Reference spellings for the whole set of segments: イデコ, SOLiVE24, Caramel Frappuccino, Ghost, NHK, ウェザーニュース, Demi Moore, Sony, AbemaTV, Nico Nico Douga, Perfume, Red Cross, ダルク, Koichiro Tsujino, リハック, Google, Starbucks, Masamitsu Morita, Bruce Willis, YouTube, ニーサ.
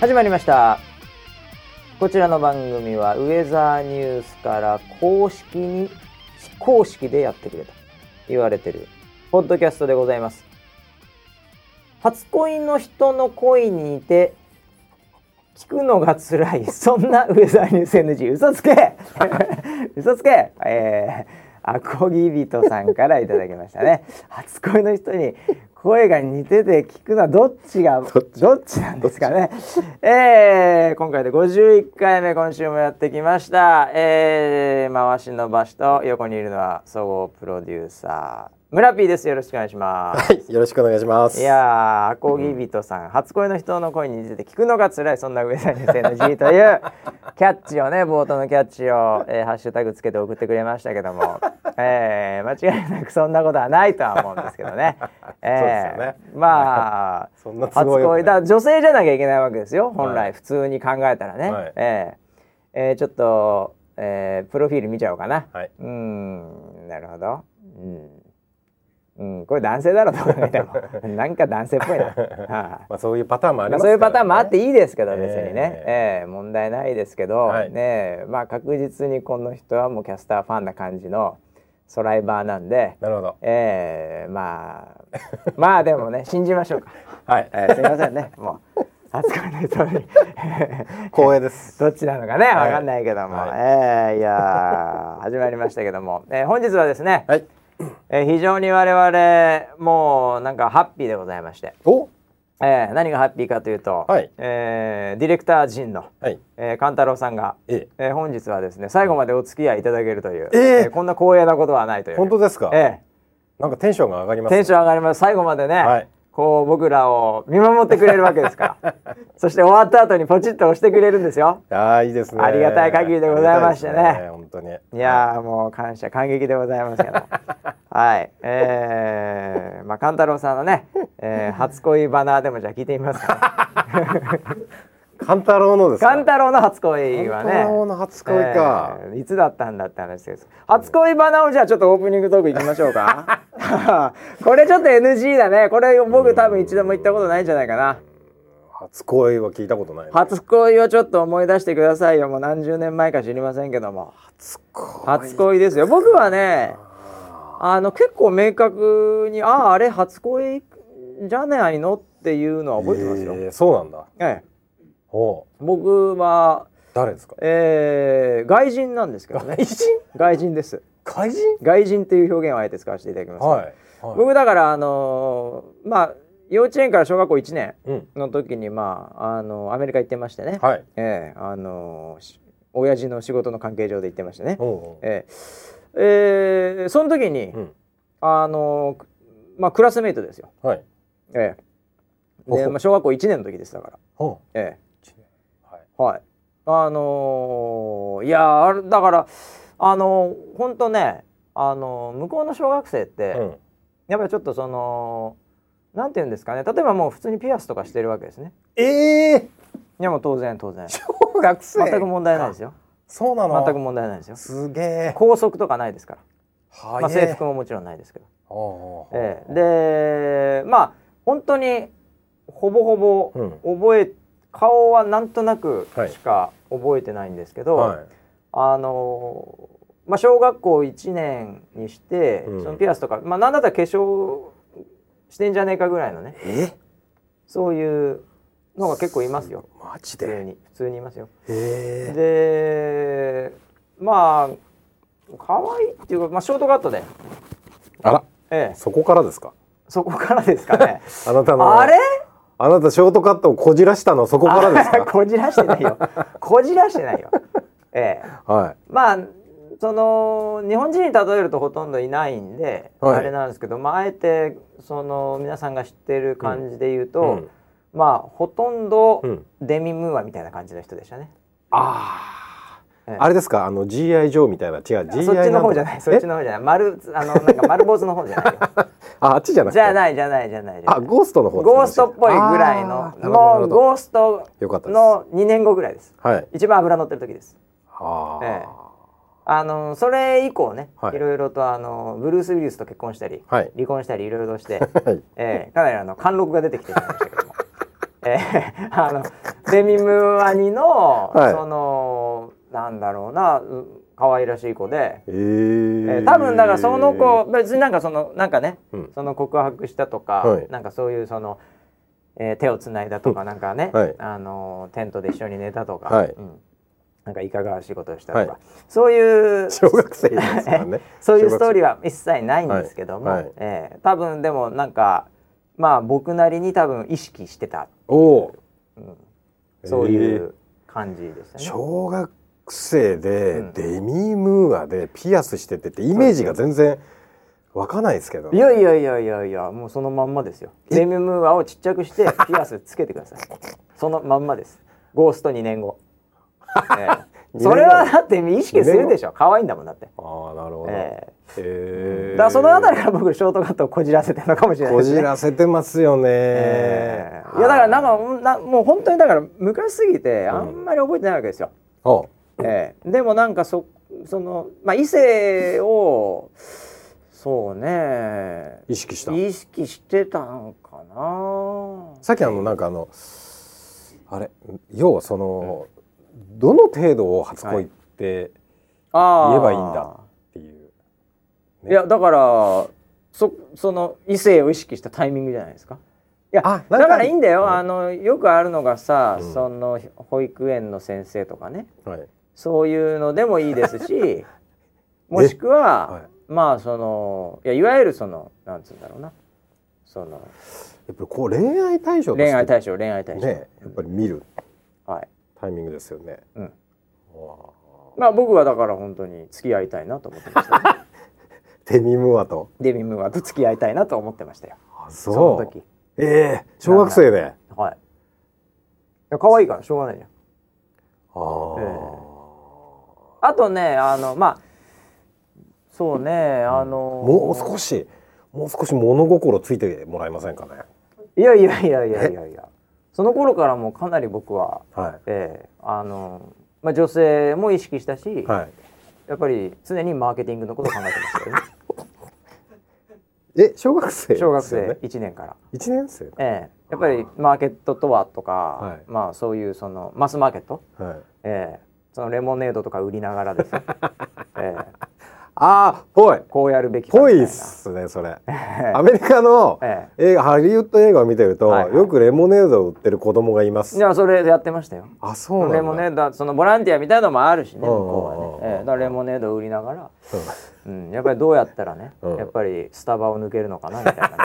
始まりました。こちらの番組はウェザーニュースから公式に非公式でやってくれと言われてるポッドキャストでございます。初恋の人の恋に似て聞くのが辛い、そんなウェザーニュース NG。 嘘つけ嘘つけ。アコギビトさんからいただきましたね。初恋の人に声が似てて聞くのはどっちなんですかね。今回で51回目、今週もやってきました。回しの場所と横にいるのは総合プロデューサー村 P です。よろしくお願いします。はい、よろしくお願いします。いやー、アコギビトさん、初恋の人の声に似てて聞くのが辛い、そんな上田先生の G というキャッチをね、冒頭のキャッチを、ハッシュタグつけて送ってくれましたけども、間違いなくそんなことはないとは思うんですけどね。そうですよね。まあそんな初恋だ、女性じゃなきゃいけないわけですよ。本来、はい、普通に考えたらね。はい、ちょっと、プロフィール見ちゃおうかな。はい、なるほど。これ男性だろうと考えてもなんか男性っぽいな。はあ、まあ、そういうパターンもありますからね。そういうパターンもあっていいですけど、別にね、問題ないですけど、はい、ね、まあ確実にこの人はもうキャスターファンな感じのソライバーなんで、なるほど、まあでもね信じましょうか。はい、すいませんね、もう初恋の人に光栄です。どっちなのかね、わかんないけども、はい、いや始まりましたけども、本日はですね、はい、非常に我々もうなんかハッピーでございまして、何がハッピーかというと、はい、ディレクター陣の、はい、勘太郎さんが、本日はですね最後までお付き合いいただけるという、こんな光栄なことはないという。本当ですか。なんかテンションが上がりますね。テンション上がります。最後までね、はい、こう僕らを見守ってくれるわけですからそして終わった後にポチッと押してくれるんですよ。いいですね。ありがたい限りでございまして ね、本当に。いやー、もう感謝感激でございますけどはい、まあ勘太郎さんのね、初恋バナーでもじゃあ聞いてみますか。勘太郎のですか。勘太郎の初恋はね。勘太郎の初恋か、いつだったんだって話です。初恋バナーをじゃあちょっとオープニングトークいきましょうかこれちょっと NG だね。これ僕多分一度も言ったことないんじゃないかな。初恋は聞いたことない、ね、初恋をちょっと思い出してくださいよ。もう何十年前か知りませんけども、初恋ですよ。僕はね結構明確にあれ初恋じゃないのっていうのは覚えてますよ。そうなんだ。ほう。僕は誰ですか。外人なんですけどね。外人です。外人っていう表現をあえて使わせていただきます、はいはい、僕だからまあ幼稚園から小学校1年の時に、まあアメリカ行ってましてね、はい、親父の仕事の関係上で行ってましてね、その時に、まあ、クラスメイトですよ、はい、でまあ、小学校1年の時です。だから、はい、いやあれだからほんとね、向こうの小学生って、やっぱりちょっとそのなんていうんですかね、例えばもう普通にピアスとかしてるわけですね。いやもう当然小学生全く問題ないですよ。そうなの。全く問題ないですよ。すげえ。校則とかないですから。まあ、制服ももちろんないですけど。でまあ本当にほぼほぼ顔はなんとなくしか覚えてないんですけど、まあ、小学校1年にしてそのピアスとか、まあ、なんだったら化粧してんじゃねえかぐらいのね。そういうのが結構いますよ。マジで。普通にいますよ。でまあ可愛いっていうか、まあ、ショートカットで。あら、そこからですか。そこからですかねあなたショートカットをこじらしたのはそこからですか。こじらしてないよまあその日本人に例えるとほとんどいないんで、あれなんですけど、まあ、あえてその皆さんが知ってる感じで言うと、まあほとんどデミムーアみたいな感じの人でしたね。あれですか、G.I. ジョーみたいな。違う、そっちの方じゃない。なんか丸坊主の方じゃないあっちじゃない。じゃない。あ、ゴーストの方ですね。ゴーストっぽいぐらいの。もうゴーストの2年後ぐらいです。一番脂乗ってる時です。それ以降ね、いろいろとブルース・ウィリスと結婚したり、離婚したりいろいろして、かなり貫禄が出てきてきましたけども。デミムワニの、はい、そのなんだろうな可愛らしい子で、多分だからその子別になんかそのなんかね、うん、その告白したとか、はい、なんかそういうその、手をつないだとかなんかね、はい、テントで一緒に寝たとか。はい、うん、なんかいかがわしいことをしたとか、はい、そういう小学生ですからねそういうストーリーは一切ないんですけども、はいはい、多分でもなんかまあ僕なりに多分意識してたっていう、うん、そういう感じでしたね。小学生でデミムーアでピアスしててってイメージが全然わかないですけど、ね、いやいやいやいやいや、もうそのまんまですよ。デミムーアをちっちゃくしてピアスつけてくださいそのまんまです。ゴースト2年後、それはだって意識するでしょ。可愛いんだもんだって。ああ、なるほど。だからそのあたりから僕ショートカットをこじらせてるのかもしれないですね。こじらせてますよね。いやだからなんかもう本当にだから昔すぎてあんまり覚えてないわけですよ。うん、でもなんかそのまあ異性をそうね意識してたのかな。さっきなんかあれ要はその、うん、どの程度を初恋って言えばいいんだっていう、ね、いやだからその異性を意識したタイミングじゃないですか。いやだからいいんだよ、はい、よくあるのがさ、うん、その保育園の先生とかね、はい、そういうのでもいいですしもしくは、はい、まあその いわゆるそのなんつうんだろうな、そのやっぱりこう恋愛対象として恋愛対象、ね、やっぱり見る、はい、タイミングですよね。うん。まあ僕はだから本当に付き合いたいなと思ってました、ね。デミムーアと付き合いたいなと思ってましたよ。あ、そう。その時。小学生で。はい。いや可愛いからしょうがないじゃん。あとねまあそうねもう少し物心ついてもらえませんかね。いや。その頃からもうかなり僕は、はい、まあ、女性も意識したし、はい、やっぱり常にマーケティングのことを考えてましたよね小学生、ね、小学生1年から1年生、やっぱりマーケットとはとか、はい、まあ、そういうそのマスマーケット、はい、そのレモネードとか売りながらですねあー、ぽい、こうやるべきかみたいな。ぽいっすね、それアメリカの映画、ハリウッド映画を見てると、はいはい、よくレモネードを売ってる子供がいます。いや、それやってましたよ。あ、そうなんだ。レモネード、そのボランティアみたいなのもあるしね、向こうはね、だからレモネードを売りながら、うん、やっぱりどうやったらね、やっぱりスタバを抜けるのかなみたいな、ね、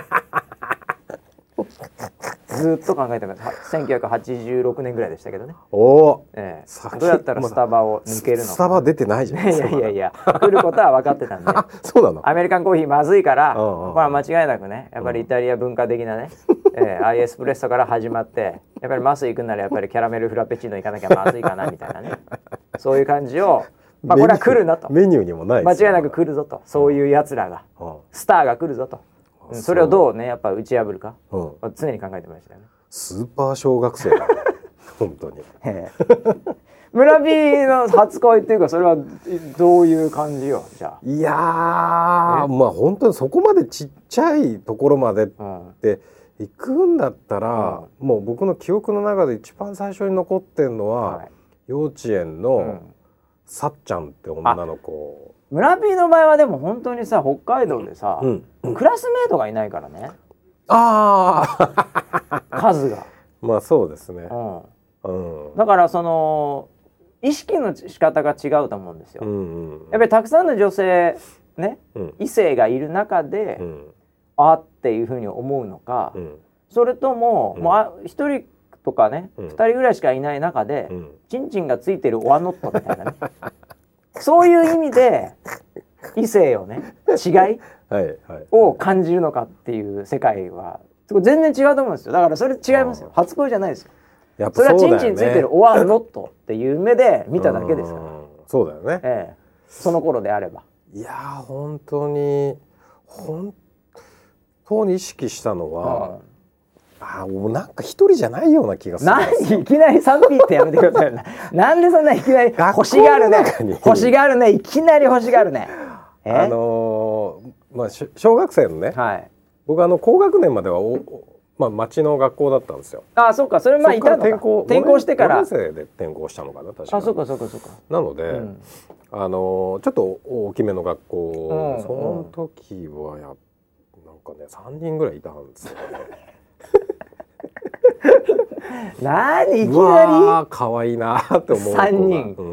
ずっと考えてます。1986年ぐらいでしたけどね。どうやったらスタバを抜けるのか、スタバ出てないじゃん。いや来ることは分かってたんでそうなの、アメリカンコーヒーまずいから、うんうん、これは間違いなくね、やっぱりイタリア文化的なね、ああいうエスプレッソから始まって、やっぱりマス行くならやっぱりキャラメルフラペチーノ行かなきゃまずいかなみたいなねそういう感じを、まあ、これは来るなと、メニューにもない間違いなく来るぞと、そういうやつらが、うん、スターが来るぞと、それをどうねやっぱ打ち破るか、うん、常に考えてましたよね。スーパー小学生だ本当に村 B の初恋っていうか、それはどういう感じよ。じゃあいやー、まあ本当にそこまでちっちゃいところまでって行くんだったら、うん、もう僕の記憶の中で一番最初に残ってるのは、はい、幼稚園のさっちゃんって女の子。村 B の場合はでも本当にさ、北海道でさ、クラスメートがいないからね。数が。まあそうですね。うんうん、だからその意識の仕方が違うと思うんですよ。うんうんうん、やっぱりたくさんの女性ね、うん、異性がいる中で、うん、あっていうふうに思うのか、うん、それとも、うん、もう一人とかね、二人ぐらいしかいない中で、うん、チンチンがついてるオアノットみたいなね。そういう意味で異性をね違いを感じるのかっていう世界は全然違うと思うんですよ。だからそれ違いますよ。初恋じゃないですよ。やっぱ そうだよね、それはチンチンついてるオアノットっていう目で見ただけですから。そうだよね、その頃であれば。いやー本当に意識したのは、なんか一人じゃないような気がする。何いきなり 3P ってやめてくださいななんでそんないきなり星があるね、星があるね、いきなり星があるねまあ、小学生のね、はい、僕高学年まではまあ町の学校だったんですよ。ああ、そうか、それまあいたのか。転校してから。5年生で転校したのかな、確か。あ、そうかそうかそうか。なので、うん、ちょっと大きめの学校、うん、その時はなんかね3人ぐらいいたんですよね。何いきなり。うわー可愛いなって思う。3人、う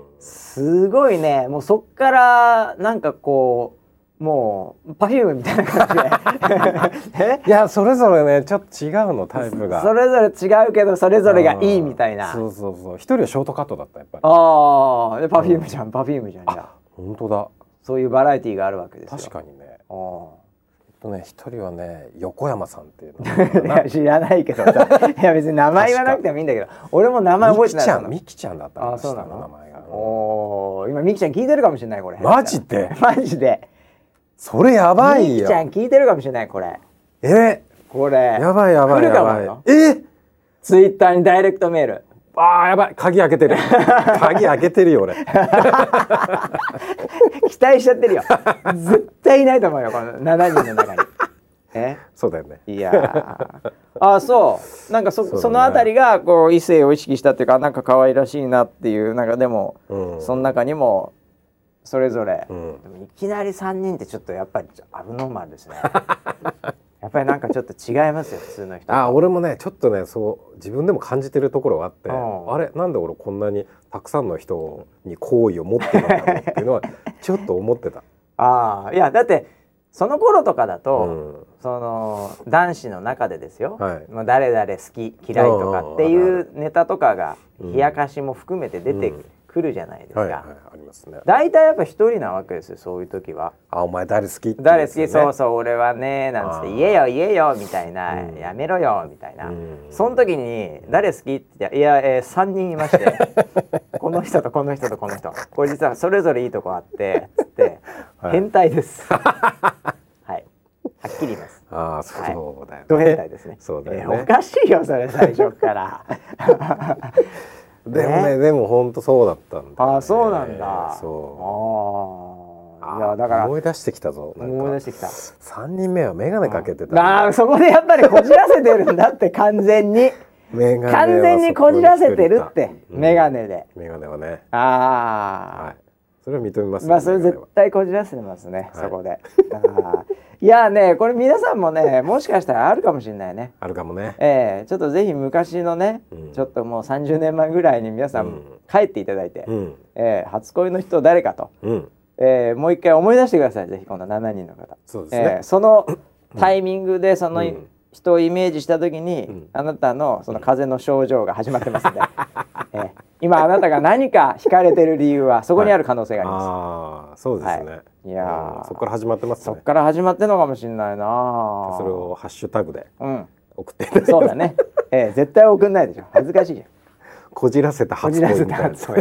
ん。すごいね。もうそっからなんかこう。もうパフュームみたいな感じでいやそれぞれねちょっと違うのタイプがそれぞれ違うけどそれぞれがいいみたいな。そうそうそう、一人はショートカットだった、やっぱり。ああ、でパフュームじゃん、パフュームじゃん。あ、本当だ。そういうバラエティーがあるわけですよ。確かにね。あね、一人はね横山さんっていうのいや知らないけどいや別に名前はなくてもいいんだけど俺も名前覚えてないの。ミキちゃんだったんですよ、名前が。おお、今ミキちゃん聞いてるかもしれない、これ。マジでマジでそれやばいよ。みきちゃん聞いてるかもしれない、これ。これやばいやばいやばい。ツイッターにダイレクトメール。ああやばい、鍵開けてる。鍵開けてるよ俺。期待しちゃってるよ。絶対いないと思うよこの7人の中に。そうだよね。いやあ、そうなんか そのあたりがこう異性を意識したっていうか、なんか可愛らしいなっていう、なんかでも、うん、その中にも。それぞれ、うん、でもいきなり3人ってちょっとやっぱりアブノーマルですね。やっぱりなんかちょっと違いますよ普通の人。あ、俺もねちょっとねそう自分でも感じてるところがあって、あれなんで俺こんなにたくさんの人に好意を持ってるんだろうっていうのはちょっと思ってた。ああ、いやだってその頃とかだと、うん、その男子の中でですよ、はい、まあ、誰々好き嫌いとかっていうネタとかが冷やかしも含めて出てくる。うんうん、来るじゃないですか。だいたいやっぱ一人なわけですよそういう時は。あ、お前誰好きって、ね、誰好き、そうそう俺はねなんつって言えよみたいな、うん、やめろよみたいな、うん、その時に誰好きっていや、3人いましてこの人とこの人とこの人、これ実はそれぞれいいとこあってつって変態です。はい、はっきり言います。ああ、そうだよね。ド変態ですね。そうだよね。おかしいよそれ最初から。でもね、でも本当そうだったんだ、ね。ああ、そうなんだ。そう。ああ。いやだから思い出してきたぞ。思い出してきた。3人目はメガネかけてた。ああ、そこでやっぱりこじらせてるんだって完全に。完全にこじらせてるって、うん、メガネで。メガネはね。ああ。はい。それは認めます、ね。まあそれ絶対こじらせてますね、はい、そこで。あいやね、これ皆さんもねもしかしたらあるかもしれないね。あるかもね。ちょっとぜひ昔のね、うん、ちょっともう30年前ぐらいに皆さん帰っていただいて、うん、初恋の人誰かと、うん、もう一回思い出してください、ぜひこの7人の方。そうですね、そのタイミングでその人をイメージした時に、うん、あなたのその風邪の症状が始まってますんで、今あなたが何か惹かれてる理由はそこにある可能性があります。はい、ああ、そうですね。はい、いや、そこから始まってますね。そこから始まってるのかもしれないな。それをハッシュタグで送っていただいて、うん。そうだね。絶対送んないでしょ。恥ずかしいじゃん。こじらせた初恋みたいな。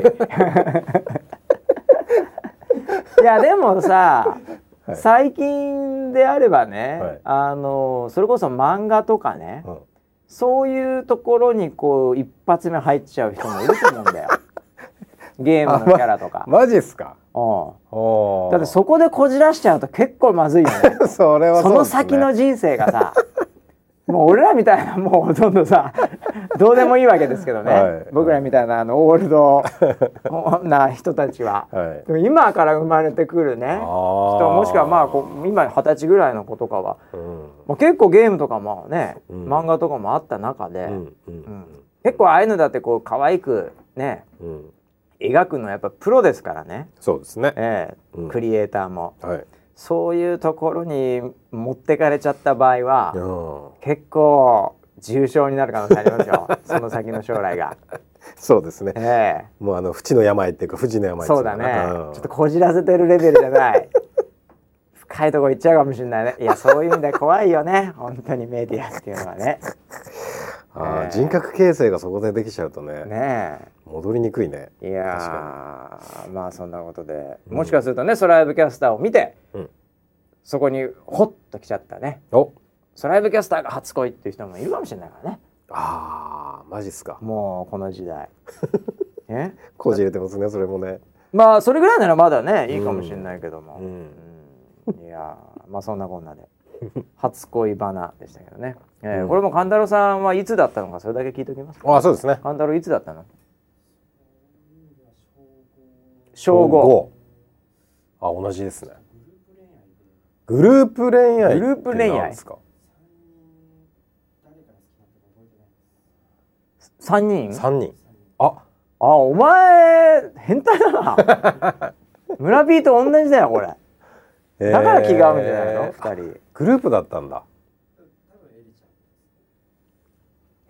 いやでもさ、はい、最近であればね、はい、それこそ漫画とかね。うん、そういうところにこう一発目入っちゃう人もいると思うんだよ。ゲームのキャラとか。マジっすか。おう。だってそこでこじらしちゃうと結構まずいよね。それはそうですね。その先の人生がさ、もう俺らみたいなもうほとんどさ、どうでもいいわけですけどね。はい、僕らみたいなオールドな人たちは。はい、でも今から生まれてくるね。人もしくはまあこう今20歳ぐらいの子とかは。うん、まあ、結構ゲームとかもね、うん、漫画とかもあった中で、うんうん、結構ああいうのだってこう可愛くね、うん、描くのやっぱプロですからね。そうですね、うん、クリエイターも、はい、そういうところに持ってかれちゃった場合は、うん、結構重症になる可能性ありますよその先の将来が。そうですね、もう不治の病っていうか不治の病っていうか、そうだね、うん、ちょっとこじらせてるレベルじゃない深いとこ行っちゃうかもしれないね。いや、そういう意味で怖いよね本当にメディアっていうのはね。あ、人格形成がそこでできちゃうと ね戻りにくいね。いや、確かに。まあそんなことで、うん、もしかするとねソライブキャスターを見て、うん、そこにホッときちゃったね、おソライブキャスターが初恋っていう人もいるかもしれないからね。あー、マジっすか。もうこの時代え、こじれてますねそれもね。まあそれぐらいならまだねいいかもしれないけども、うんうん、いや、まあそんなこんなで、初恋バナでしたけどね、これも神太郎さんはいつだったのかそれだけ聞いておきますか。あ、そうですね。神太郎いつだったの？小5。あ、同じですね。グループ恋愛。グループ恋愛ですか。3人。3人。あ、お前変態だな。村ピーと同じだよこれ。だから気が合うんじゃないの2人。グループだったんだ。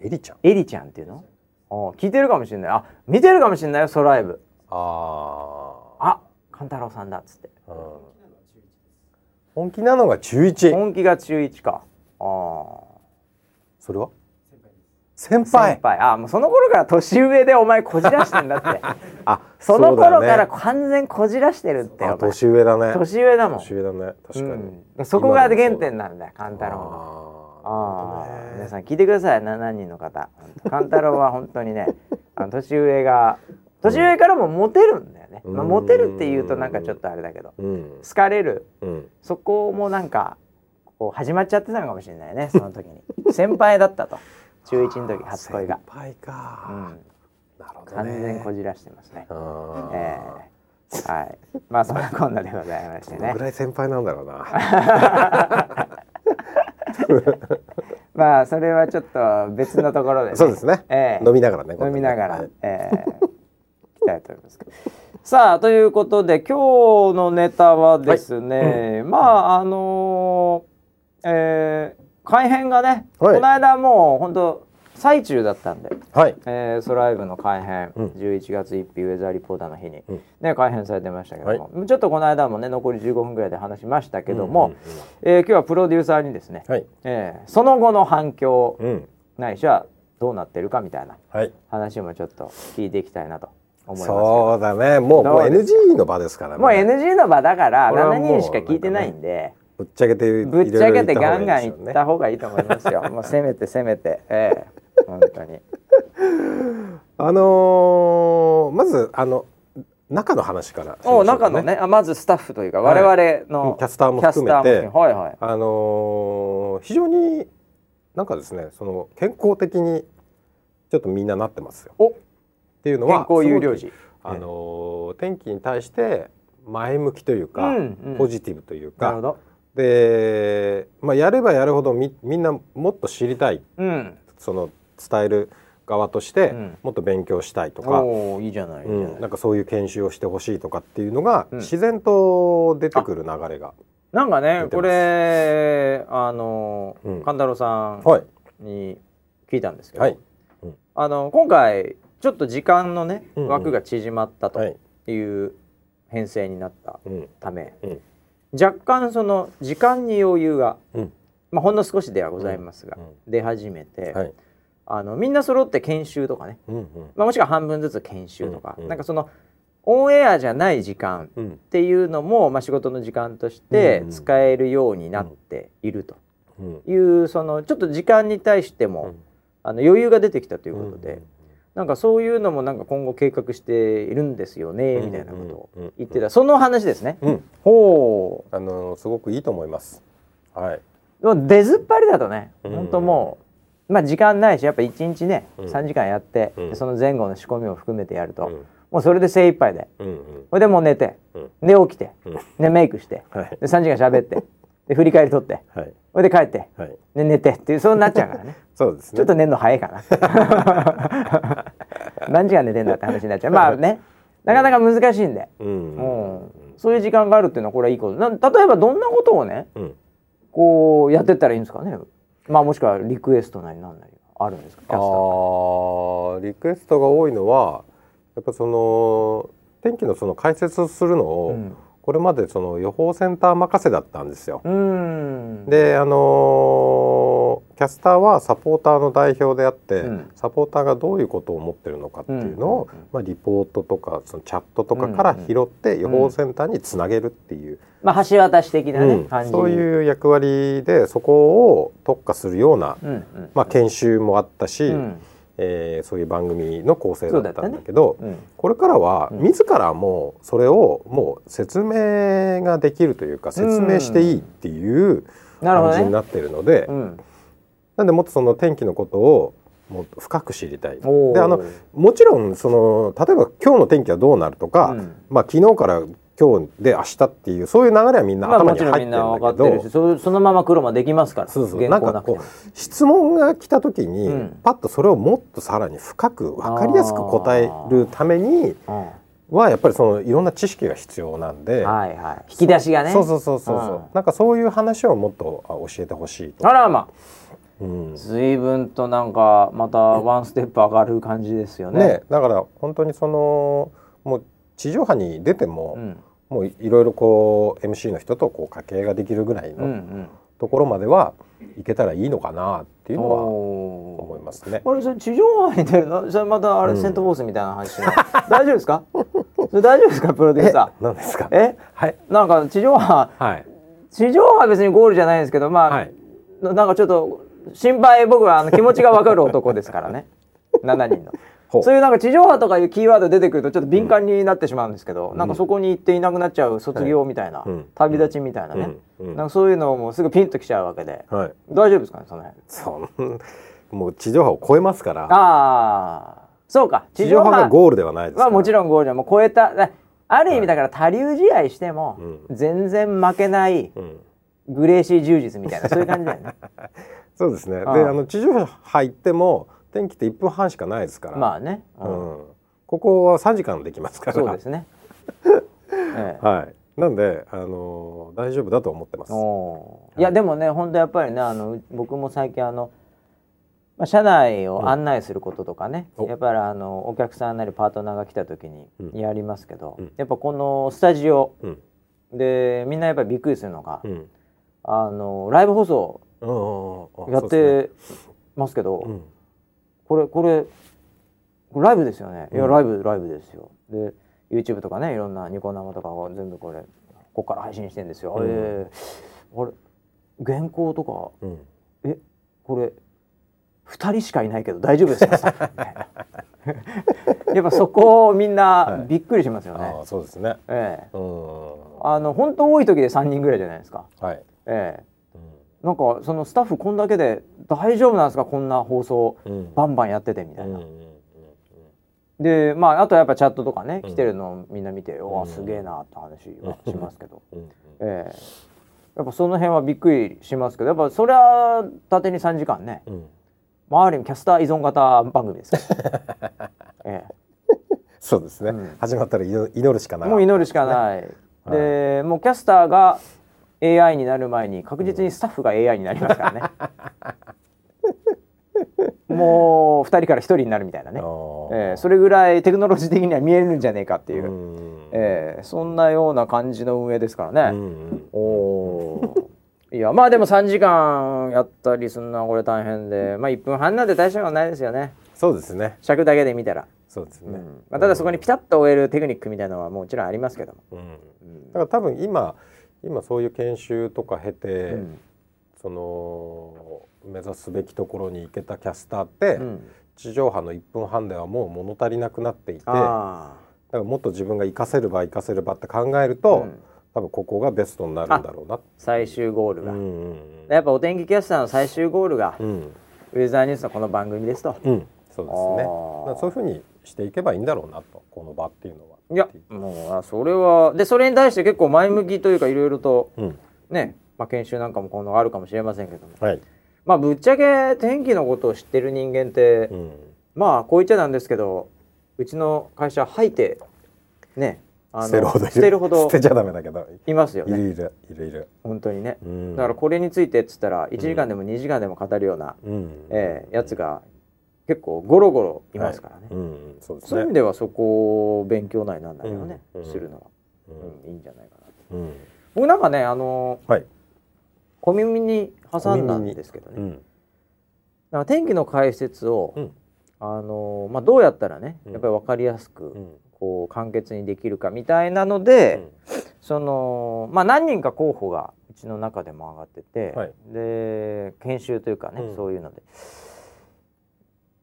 エリちゃんっていうの？聞いてるかもしれない。あ、見てるかもしれないよ、ソライブ。あ、神太郎さんだっつって。本気なのが中1。本気が中1か。それは？先輩。あ、もうその頃から年上でお前こじらしてんだって。あ、その頃から完全こじらしてるって。あ、年上だね。年上だもん。年上だね。確かに。そこが原点なんだよ、神太郎の。皆さん聞いてください、7人の方。神太郎は本当にね、年上からもモテるんだよね。まあ、モテるっていうとなんかちょっとあれだけど、好かれる。そこもなんかこう始まっちゃってたのかもしれないね、その時に。先輩だったと。中1の時初恋が。先輩か。なるほどね。完全こじらしてますね。はい。まあそんなこんなでございましてね。どのぐらい先輩なんだろうな。まあそれはちょっと別のところで。そうですね。飲みながらね。飲みながら。いきたいと思いますけど。さあということで今日のネタはですね、まあ改編がね、この間もう本当最中だったんで、SOLiVEの改編、11月1日ウェザーリポーターの日にね改編されてましたけども、ちょっとこの間もね残り15分ぐらいで話しましたけども、今日はプロデューサーにですね、その後の反響ないしはどうなってるかみたいな話もちょっと聞いていきたいなと思います。そうだね、もう NG の場ですからね。もう NG の場だから7人しか聞いてないんで。ぶっちゃけてガンガンいった方がいいと思いますよ。もうせめて、本当に。まず中の話から。中のね、まずスタッフというか我々のキャスターも含めて、非常になんかですね、その健康的にちょっとみんななってますよ。っていうのは健康優良児。天気に対して前向きというか、ポジティブというか。なるほど。でやればやるほどみんなもっと知りたい、その伝える側としてもっと勉強したいとか、いいじゃない、なんかそういう研修をしてほしいとかっていうのが自然と出てくる流れが、なんかねこれ神太郎さんに聞いたんですけど、今回ちょっと時間のね枠が縮まったという編成になったため、若干その時間に余裕が、ほんの少しではございますが出始めて、みんな揃って研修とかね、もしくは半分ずつ研修とか、なんかそのオンエアじゃない時間っていうのも、仕事の時間として使えるようになっているというそのちょっと時間に対しても余裕が出てきたということで、なんかそういうのもなんか今後計画しているんですよねみたいなことを言ってた、その話ですね。ほう、すごくいいと思います。はい。でも出ずっぱりだとね、本当もう時間ないし、やっぱ一日ね3時間やって、その前後の仕込みを含めてやると、もうそれで精一杯で、それでもう寝て、で起きて、でメイクして、で3時間喋って、で振り返り取って、それで帰って、で寝てっていうそうなっちゃうからね。そうですね、ちょっと寝るの早いかな。何時間寝てんだって話になっちゃう。まあね、なかなか難しいんで、そういう時間があるっていうのはこれはいいこと。例えばどんなことをね、こうやってったらいいんですかね。まあもしくはリクエストなりなんなりあるんですか、キャスター。リクエストが多いのはやっぱその天気のその解説するのを、これまでその予報センター任せだったんですよ。でキャスターはサポーターの代表であって、サポーターがどういうことを思ってるのかっていうのを、リポートとかそのチャットとかから拾って予報センターにつなげるっていう、橋渡し的なね、感じ、そういう役割でそこを特化するような、研修もあったし、そういう番組の構成だったんだけど、これからは自らもそれをもう説明ができるというか、説明していいっていう。感じになってるので、うん、なんでもっとその天気のことをもっと深く知りたい。でもちろんその例えば今日の天気はどうなるとか、うんまあ、昨日から今日で明日っていうそういう流れはみんな頭に入ってるんだけど、まあ、もちろんみんな分かってるし そのまま黒馬できますから。そうそうなんかこう質問が来た時に、うん、パッとそれをもっとさらに深く分かりやすく答えるためにはやっぱりそのいろんな知識が必要なんで、はいはい、引き出しがねそうなんかそういう話をもっと教えてほしいと。あらま随分となんかまたワンステップ上がる感じですよ ねだから本当にそのもう地上波に出ても、うん、もういろいろこう MC の人とこう掛け合いができるぐらいのところまではいけたらいいのかなっていうのは思いますね。あれ地上波に出るのそれまたあれ、うん、セントフォースみたいな話の大丈夫ですかそれ大丈夫ですかプロデューサー。何ですかはい、なんか地上波、はい、地上波は別にゴールじゃないんですけどまあ、はい、なんかちょっと心配僕は気持ちが分かる男ですからね7人のそういうなんか地上波とかいうキーワード出てくるとちょっと敏感になってしまうんですけど、うん、なんかそこに行っていなくなっちゃう卒業みたいな、はい、旅立ちみたいなね、うんうん、なんかそういうのをもうすぐピンときちゃうわけで、はい、大丈夫ですかねその辺。そうもう地上波を超えますから。ああそうか地上波がゴールではないですから、まあ、もちろんゴールではもう超えたある意味だから他流試合しても全然負けないグレーシー充実みたいなそういう感じだよねそうですね。で地上波入っても天気って1分半しかないですからまあね、うんうん、ここは3時間できますからそうですね、はい、なんで、大丈夫だと思ってます。お、はい、いやでもね本当やっぱりね僕も最近まあ、社内を案内することとかね、うん、やっぱりお客さんなりパートナーが来た時にやりますけど、うん、やっぱこのスタジオ、うん、でみんなやっぱりびっくりするのが、うん、ライブ放送やってますけど、うんうんこれライブですよね。いや、うん、ライブですよ。で YouTube とかねいろんなニコ生とかを全部ここから配信してんですよ、うん、あれ原稿とか、うん、これ2人しかいないけど大丈夫ですかやっぱそこをみんなびっくりしますよね、はい、そうですね、うん本当多い時で3人ぐらいじゃないですか、はいなんかそのスタッフこんだけで大丈夫なんですかこんな放送バンバンやっててみたいな、うん、でまああとやっぱチャットとかね、うん、来てるのみんな見て、うん、すげえなって話はしますけど、うんやっぱその辺はびっくりしますけどやっぱそれは縦に3時間ね、うんまあ、ある意味キャスター依存型番組ですから、そうですね、うん、始まったら祈るしかない、もう祈るしかない、はい、でもうキャスターがAI になる前に確実にスタッフが AI になりますからね、うん、もう2人から1人になるみたいなね、それぐらいテクノロジー的には見えるんじゃねえかっていう、そんなような感じの運営ですからね、うん、いやまあでも3時間やったりするのはこれ大変でまあ1分半なんて大したことないですよね。そうですね尺だけで見たらそうですね、うんまあ、ただそこにピタッと終えるテクニックみたいなのはもちろんありますけども、うん、だから多分今そういう研修とか経て、うん、その目指すべきところに行けたキャスターって、うん、地上波の1分半ではもう物足りなくなっていてだからもっと自分が活かせる場って考えると、うん、多分ここがベストになるんだろうな最終ゴールが、うんうん、やっぱお天気キャスターの最終ゴールが、うん、ウェザーニュースのこの番組ですと、うん、そうですねだからそういうふうにしていけばいいんだろうなとこの場っていうのはいやもうそれはでそれに対して結構前向きというかいろいろと、うん、ね、まあ、研修なんかも今後あるかもしれませんけども、はい、まあぶっちゃけ天気のことを知ってる人間って、うん、まあこう言っちゃなんですけどうちの会社吐いてね捨てるほど捨てちゃダメだけどいますよねいる本当にね、うん、だからこれについてっつったら1時間でも2時間でも語るような、うんやつが結構ゴロゴロいますからね、はいうんそうですね、そういう意味ではそこを勉強内なんだけどね、うん、するのは、うん、いいんじゃないかなと、うん、僕なんかねはい、小耳に挟んだんですけどね、うん、だから天気の解説を、うんまあ、どうやったらねやっぱり分かりやすく、うん、こう簡潔にできるかみたいなので、うん、そのまあ何人か候補がうちの中でも上がってて、はい、で研修というかね、うん、そういうので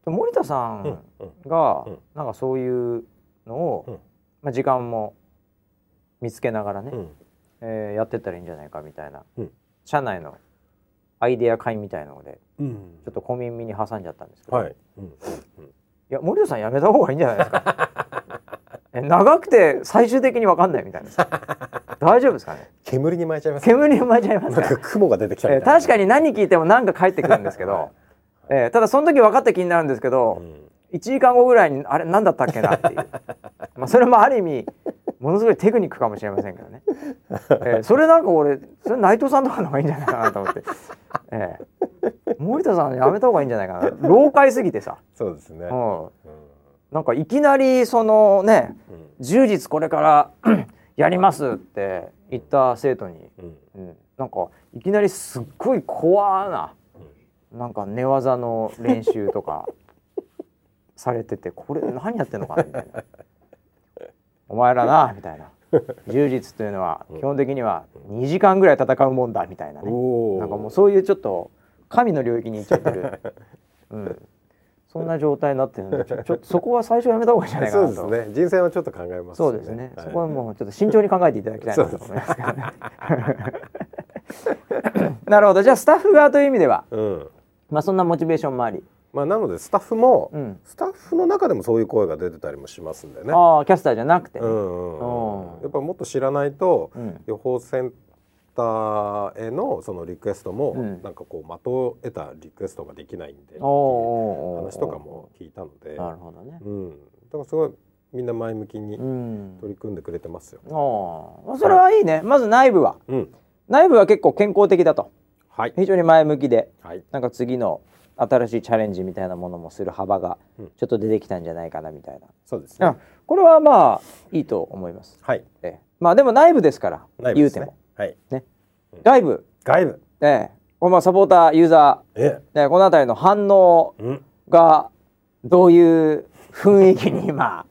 森田さんがなんかそういうのをまあ時間も見つけながらねやってったらいいんじゃないかみたいな社内のアイデア会みたいなので、うん、ちょっと小耳に挟んじゃったんですけど、はい、うん、いや森田さんやめた方がいいんじゃないですか長くて最終的に分かんないみたいな大丈夫ですかね。煙に巻いちゃいます、煙に巻いちゃいます、なんか雲が出てきたみたいな、確かに何聞いても何か返ってくるんですけど、ただその時分かった気になるんですけど、うん、1時間後ぐらいにあれ何だったっけなっていうまあそれもある意味ものすごいテクニックかもしれませんけどね、それなんか俺それ内藤さんとかの方がいいんじゃないかなと思って、森田さんやめた方がいいんじゃないかな、老快すぎてさ、そうですね、うん、なんかいきなりそのね、うん、10日これからやりますって言った生徒に、うんうん、なんかいきなりすっごい怖な、うん、なんか寝技の練習とかされててこれ何やってんのかなみたいなお前らなみたいな、柔術というのは基本的には2時間ぐらい戦うもんだみたいなね、なんかもうそういうちょっと神の領域に行っちゃってる、うん、そんな状態になってるんでちょっとそこは最初やめた方がいいんじゃないかなと。そうですね、人生はちょっと考えますよね。そうですね、はい、そこはもうちょっと慎重に考えていただきたいなと思いますけどねなるほど、じゃあスタッフ側という意味では、うん、まあそんなモチベーションもあり、まあ、なのでスタッフも、うん、スタッフの中でもそういう声が出てたりもしますんでね。ああ、キャスターじゃなくて、ね、うんうん、やっぱもっと知らないと、うん、予報センターへのそのリクエストも、うん、なんかこうまとえたリクエストができないんで、うん、話とかも聞いたので、なるほどね、うん、だからすごいみんな前向きに取り組んでくれてますよ、うん、ああ、それはいいね、はい、まず内部は、うん、内部は結構健康的だと、はい、非常に前向きで、はい、なんか次の新しいチャレンジみたいなものもする幅がちょっと出てきたんじゃないかなみたいな、うん、そうですね、これはまあいいと思います、はい、まあでも内部ですから言うても、ね、はい、ね、うん、外部、これまあサポーターユーザー、このあたりの反応がどういう雰囲気に今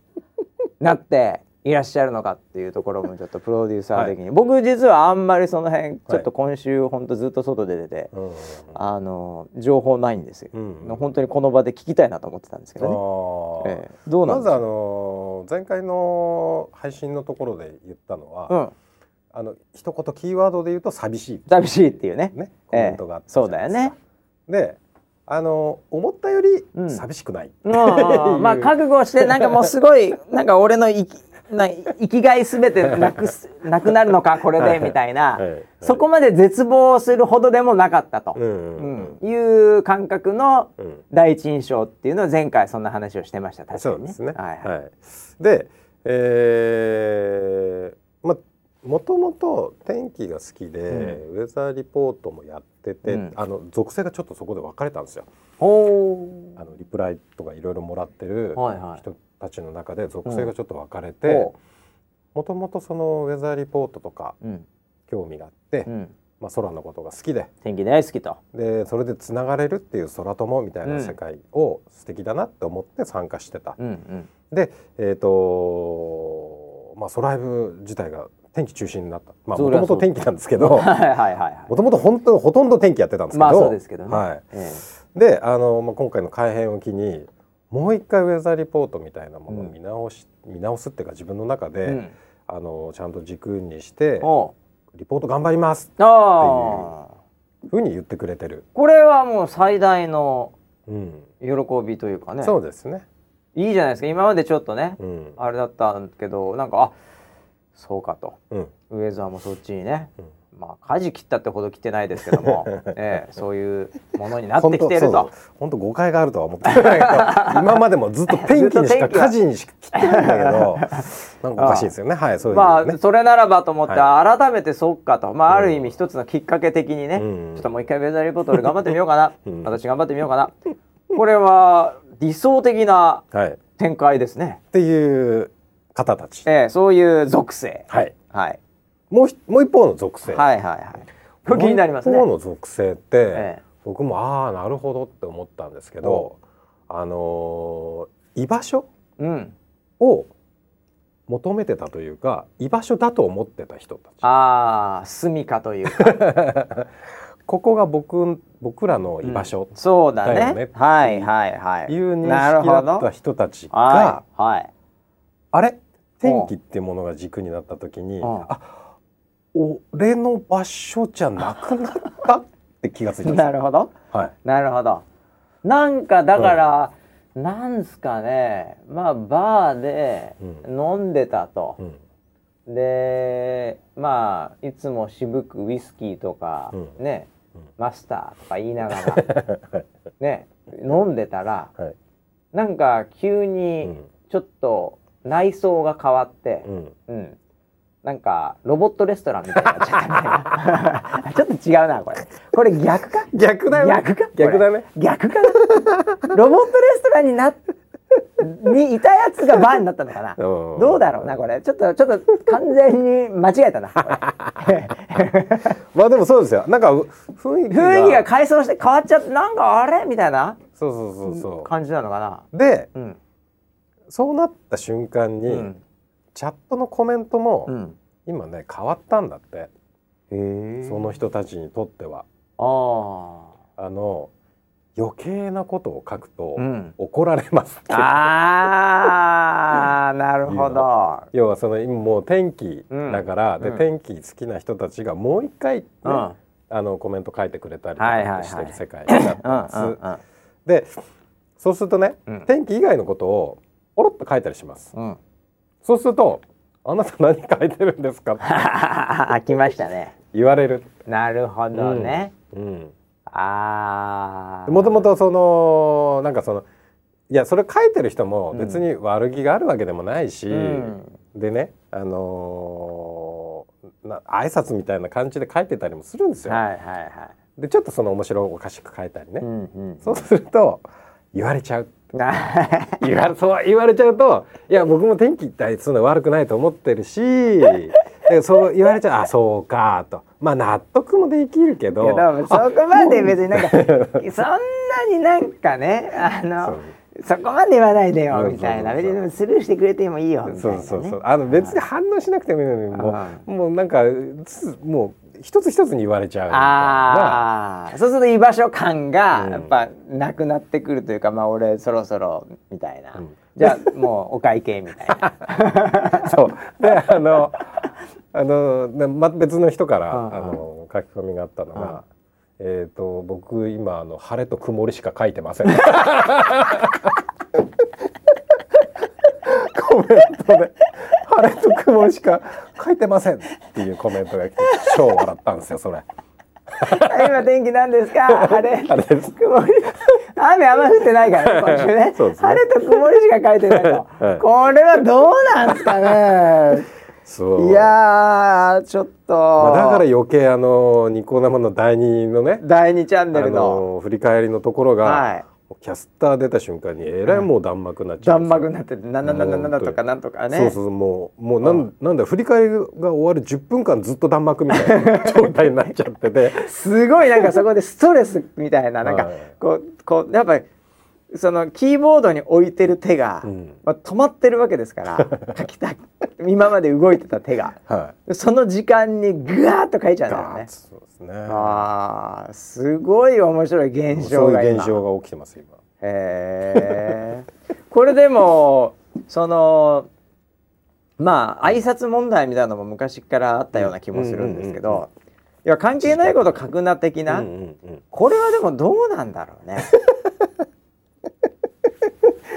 なっていらっしゃるのかっていうところもちょっとプロデューサー的に、はい、僕実はあんまりその辺ちょっと今週ほんとずっと外で出て、はい、情報ないんですよ、うんうん、本当にこの場で聞きたいなと思ってたんですけどね、どうなんですか。まず前回の配信のところで言ったのは、うん、一言キーワードで言うと寂しいっていう ねコメントがあったじゃないですか、そうだよね。で思ったより寂しくない、うん、まあ覚悟してなんかもうすごいなんか俺の生きがいすべてなくなるのかこれでみたいな、はいはい、そこまで絶望するほどでもなかったと、うんうん、いう感覚の第一印象っていうのは前回そんな話をしてました。確かに、ね、そうですね、はいはいはい、で、もともと天気が好きで、うん、ウェザーリポートもやってて、うん、属性がちょっとそこで分かれたんですよ。リプライとかいろいろもらってる人、はいはいたちの中で属性がちょっと分かれて、もともとそのウェザーリポートとか興味があって、うん、まあ、空のことが好きで天気大好きとでそれでつながれるっていう空友みたいな世界を素敵だなって思って参加してた、うんうん、でまあSOLiVE自体が天気中心になった。もともと天気なんですけどもともとほとんど天気やってたんですけど、まあそうですけどね、はい、で今回の改編を機にもう一回ウェザーリポートみたいなものを見直すっていうか自分の中で、うん、ちゃんと軸にしてリポート頑張りますっていうふうに言ってくれてる。これはもう最大の喜びというかね、うん、そうですね、いいじゃないですか。今までちょっとね、うん、あれだったんけどなんかあそうかと、うん、ウェザーもそっちにね、うん、まあ舵切ったってほど切ってないですけども、そういうものになってきていると本当誤解があるとは思ってないけど今までもずっと天気にしか舵にしか切ってないんだけどなんかおかしいですよね。はい、そういうのね、まあそれならばと思って、はい、改めてそっかと、まあ、ある意味一つのきっかけ的にね、うん、ちょっともう一回ウェザーリポートで頑張ってみようかな、うん、私頑張ってみようかなこれは理想的な展開ですね、はい、っていう方たち、そういう属性、はい、はい、もう一方の属性、はいはいはい、これ気になりますね。もう一方の属性って、僕もああなるほどって思ったんですけど、居場所を求めてたというか、居場所だと思ってた人たち、ああ住処というかここが僕らの居場所、うん、そうだね、はいはいはい、いう認識だった人たちが、はいはい、あれ天気ってものが軸になった時に、あ俺の場所じゃなくなったっって気がついたんです。なるほど、はい、なるほど。なんかだから、うん、なんすかね、まあバーで飲んでたと、うん、でまあいつも渋くウイスキーとかね、うん、マスターとか言いながらね飲んでたら、はい、なんか急にちょっと内装が変わって、うんうん、なんかロボットレストランみたいになっちゃったね。ちょっと違うなこれ。これ逆か？逆だね。逆か？逆だね。逆かな。ロボットレストランになっにいたやつがバーになったのかな。どうだろうなこれ。ちょっと完全に間違えたな。まあでもそうですよ。なんか雰囲気が改装して変わっちゃって、なんかあれみたいな。そう感じなのかな。で、うん、そうなった瞬間に、うん、チャットのコメントも、うん、今ね変わったんだって。その人たちにとっては、余計なことを書くと、うん、怒られますって。ああ、なるほど。要はその今もう天気だから、うん、で天気好きな人たちがもう一回、ね、うん、コメント書いてくれたりとかしてる世界になったんです。はいはいはいで、そうするとね、うん、天気以外のことをおろっと書いたりします、うん、そうするとあなた何書いてるんですかって来ましたね、言われる。なるほどね、うんうん、ああ。もともとそのなんかそのいやそれ書いてる人も別に悪気があるわけでもないし、うん、でね挨拶みたいな感じで書いてたりもするんですよ、はいはいはい、でちょっとその面白おかしく書いたりね、うんうん、そうすると言われちゃうそう言われちゃうと、いや僕も天気ってそんな悪くないと思ってるしそう言われちゃう、あそうかと、まあ納得もできるけど、そこまで別になんかそんなになんかねそこまで言わないでよみたいな、別にスルーしてくれてもいいよみたいな、ね、そう別に反応しなくてもいいのにもうなんかもう一つ一つに言われちゃうみたいな。あ、そうすると居場所感がやっぱなくなってくるというか、うん、まあ俺そろそろみたいな、うん、じゃあもうお会計みたいなそうで別の人から、うん、書き込みがあったのが、うん、僕今晴れと曇りしか書いてませんコメントで晴れと雲しか書いてませんっていうコメントが来て超笑ったんですよそれ今天気なんですか、晴れ曇り、雨あんま降ってないからね今週ね、そうですね、晴れと曇りしか書いてないと、はい、これはどうなんすかねそういやーちょっと、まあ、だから余計ニコ生の第2のね第2チャンネルの振り返りのところが、はい、キャスター出た瞬間にえらいもう弾幕になっちゃう、うん、弾幕になってなんとかなんとかね、そうもうなんだ振り返りが終わる10分間ずっと弾幕みたいな状態になっちゃっててすごいなんかそこでストレスみたいな、なんかこうやっぱりそのキーボードに置いてる手が、うん、まあ、止まってるわけですから書きたい今まで動いてた手が、はい、その時間にグワーッと書いちゃうんだよね。そうですね。ああ、すごい面白い現象が今。そういう現象が起きてます今。へえ。これでもそのまあ挨拶問題みたいなのも昔からあったような気もするんですけど、うんうんうんうん、いや関係ないこと書くな的な、うんうんうん、これはでもどうなんだろうね。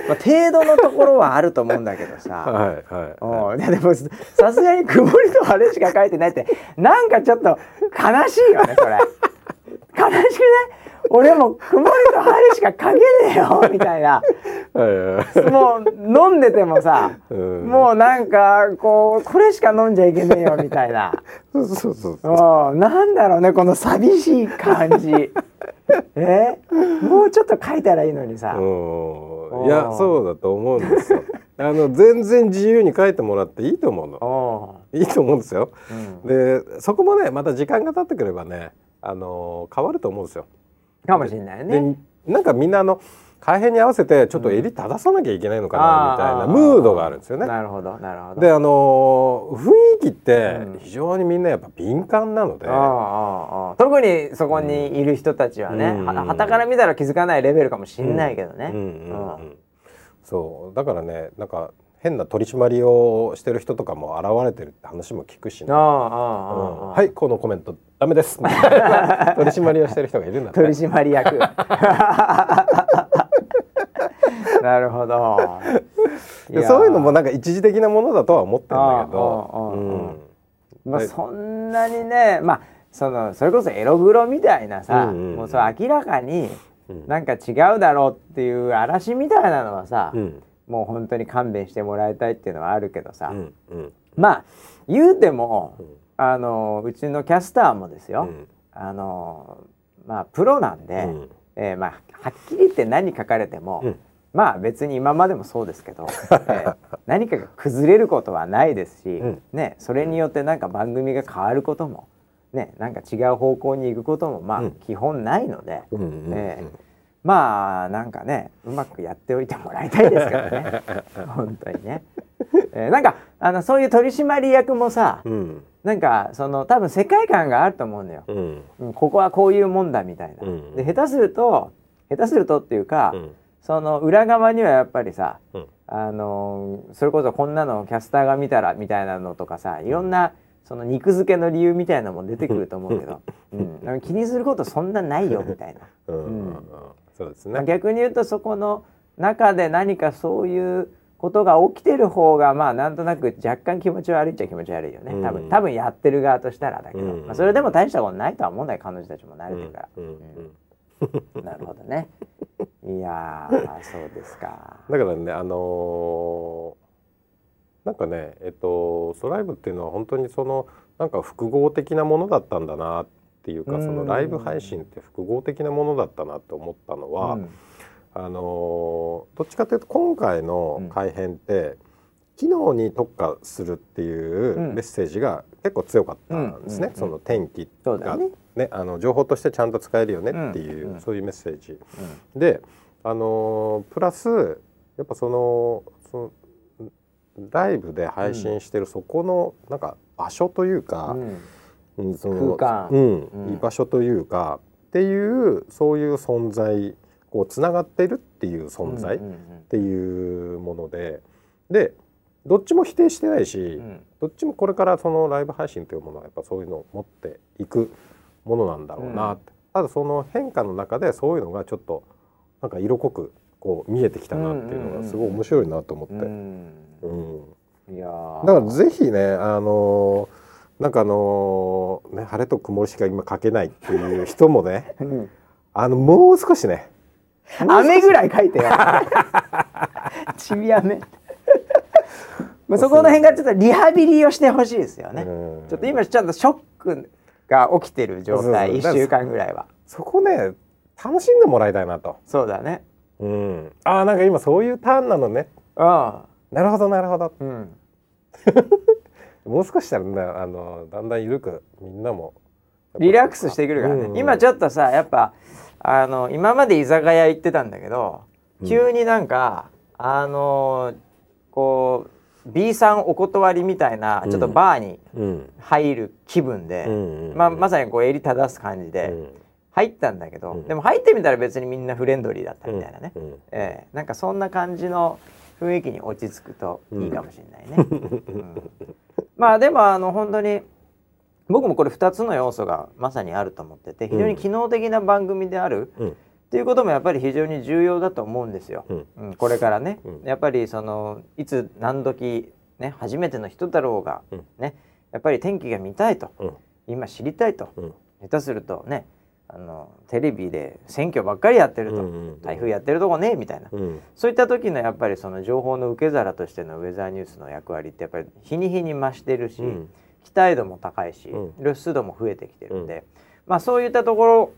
まあ、程度のところはあると思うんだけどさはいはい、はい、でもさすがに曇りと晴れしか書いてないってなんかちょっと悲しいよねそれ悲しくない？俺も曇りと晴れしか書けねえよみたいなもう飲んでてもさもうなんかこれしか飲んじゃいけねえよみたいなそうなんだろうねこの寂しい感じもうちょっと書いたらいいのにさ。いやそうだと思うんですよ全然自由に書いてもらっていいと思うのいいと思うんですよ、うん、でそこもねまた時間が経ってくればね、変わると思うんですよかもしれないね。でなんかみんな改編に合わせてちょっと襟正さなきゃいけないのかな、うん、みたいなムードがあるんですよね。なるほどなるほど。で雰囲気って非常にみんなやっぱ敏感なので、うん、特にそこにいる人たちはね、うん、旗から見たら気づかないレベルかもしれないけどね、うんうんうんうん、そうだからねなんか変な取り締まりをしてる人とかも現れてるって話も聞くしね。はい、このコメントダメです。取り締まりをしてる人がいるんだって。取締役。なるほど。そういうのもなんか一時的なものだとは思ってるんだけど。まあそんなにね、まあそれこそエログロみたいなさ、もうそれ明らかになんか違うだろうっていう嵐みたいなのはさ、もう本当に勘弁してもらいたいっていうのはあるけどさ、まあ言うてもうちのキャスターもですよ、まあプロなんで、まあはっきり言って何書かれても、まあ別に今までもそうですけど、何かが崩れることはないですし、ね、それによってなんか番組が変わることも、ね、なんか違う方向に行くこともまあ基本ないので、まあなんかねうまくやっておいてもらいたいですからね本当にね、なんかそういう取締役もさ、なんかその多分世界観があると思うんだよ、ここはこういうもんだみたいな、で下手するとっていうか、その裏側にはやっぱりさ、それこそこんなのキャスターが見たらみたいなのとかさ、いろんなその肉付けの理由みたいなのも出てくると思うけど、気にすることそんなないよみたいな。そうですね、逆に言うとそこの中で何かそういうことが起きてる方がまあなんとなく若干気持ち悪いっちゃ気持ち悪いよね、多分やってる側としたらだけど、まあ、それでも大したことないとは思うんだよ、彼女たちも慣れてるから。なるほどね。いやー、そうですか。だからね、なんかね、ソライブっていうのは本当にそのなんか複合的なものだったんだなっていうか、そのライブ配信って複合的なものだったなと思ったのは、どっちかというと今回の改編って機能に特化するっていうメッセージが結構強かったんですね。その天気がね、情報としてちゃんと使えるよねっていう、そういうメッセージ、で、プラスやっぱそのライブで配信してるそこのなんか場所というか、その空間、居場所というかっていうそういう存在、こうつながってるっていう存在っていうもので、でどっちも否定してないし、どっちもこれからそのライブ配信というものはやっぱそういうのを持っていくものなんだろうなって、ただその変化の中でそういうのがちょっとなんか色濃くこう見えてきたなっていうのがすごい面白いなと思って、いやだからぜひね、なんかね、晴れと曇りしか今書けないっていう人もね、もう少しね、雨ぐらい書いてよちび雨まあそこの辺がちょっとリハビリをしてほしいですよね。ちょっと今ちゃんとショックが起きてる状態、1週間ぐらいはそこね楽しんでもらいたいなと。そうだね、ああ、なんか今そういうターンなのね、なるほどなるほど、もう少ししたら、ね、だんだん緩くみんなもリラックスしてくるからね、今ちょっとさ、やっぱ今まで居酒屋行ってたんだけど、急になんかこうB さんお断りみたいなちょっとバーに入る気分で、まさにこう襟正す感じで入ったんだけど、でも入ってみたら別にみんなフレンドリーだったみたいなね、なんかそんな感じの雰囲気に落ち着くといいかもしれないね、まあでも本当に僕もこれ2つの要素がまさにあると思ってて、非常に機能的な番組である、っていうこともやっぱり非常に重要だと思うんですよ、これからね、やっぱりそのいつ何時ね、初めての人だろうが、ね、やっぱり天気が見たいと、今知りたいと、下手するとね、テレビで選挙ばっかりやってると、台風やってるとこねみたいな、そういった時のやっぱりその情報の受け皿としてのウェザーニュースの役割ってやっぱり日に日に増してるし、期待度も高いし、露出度も増えてきてるんで、まあそういったところ、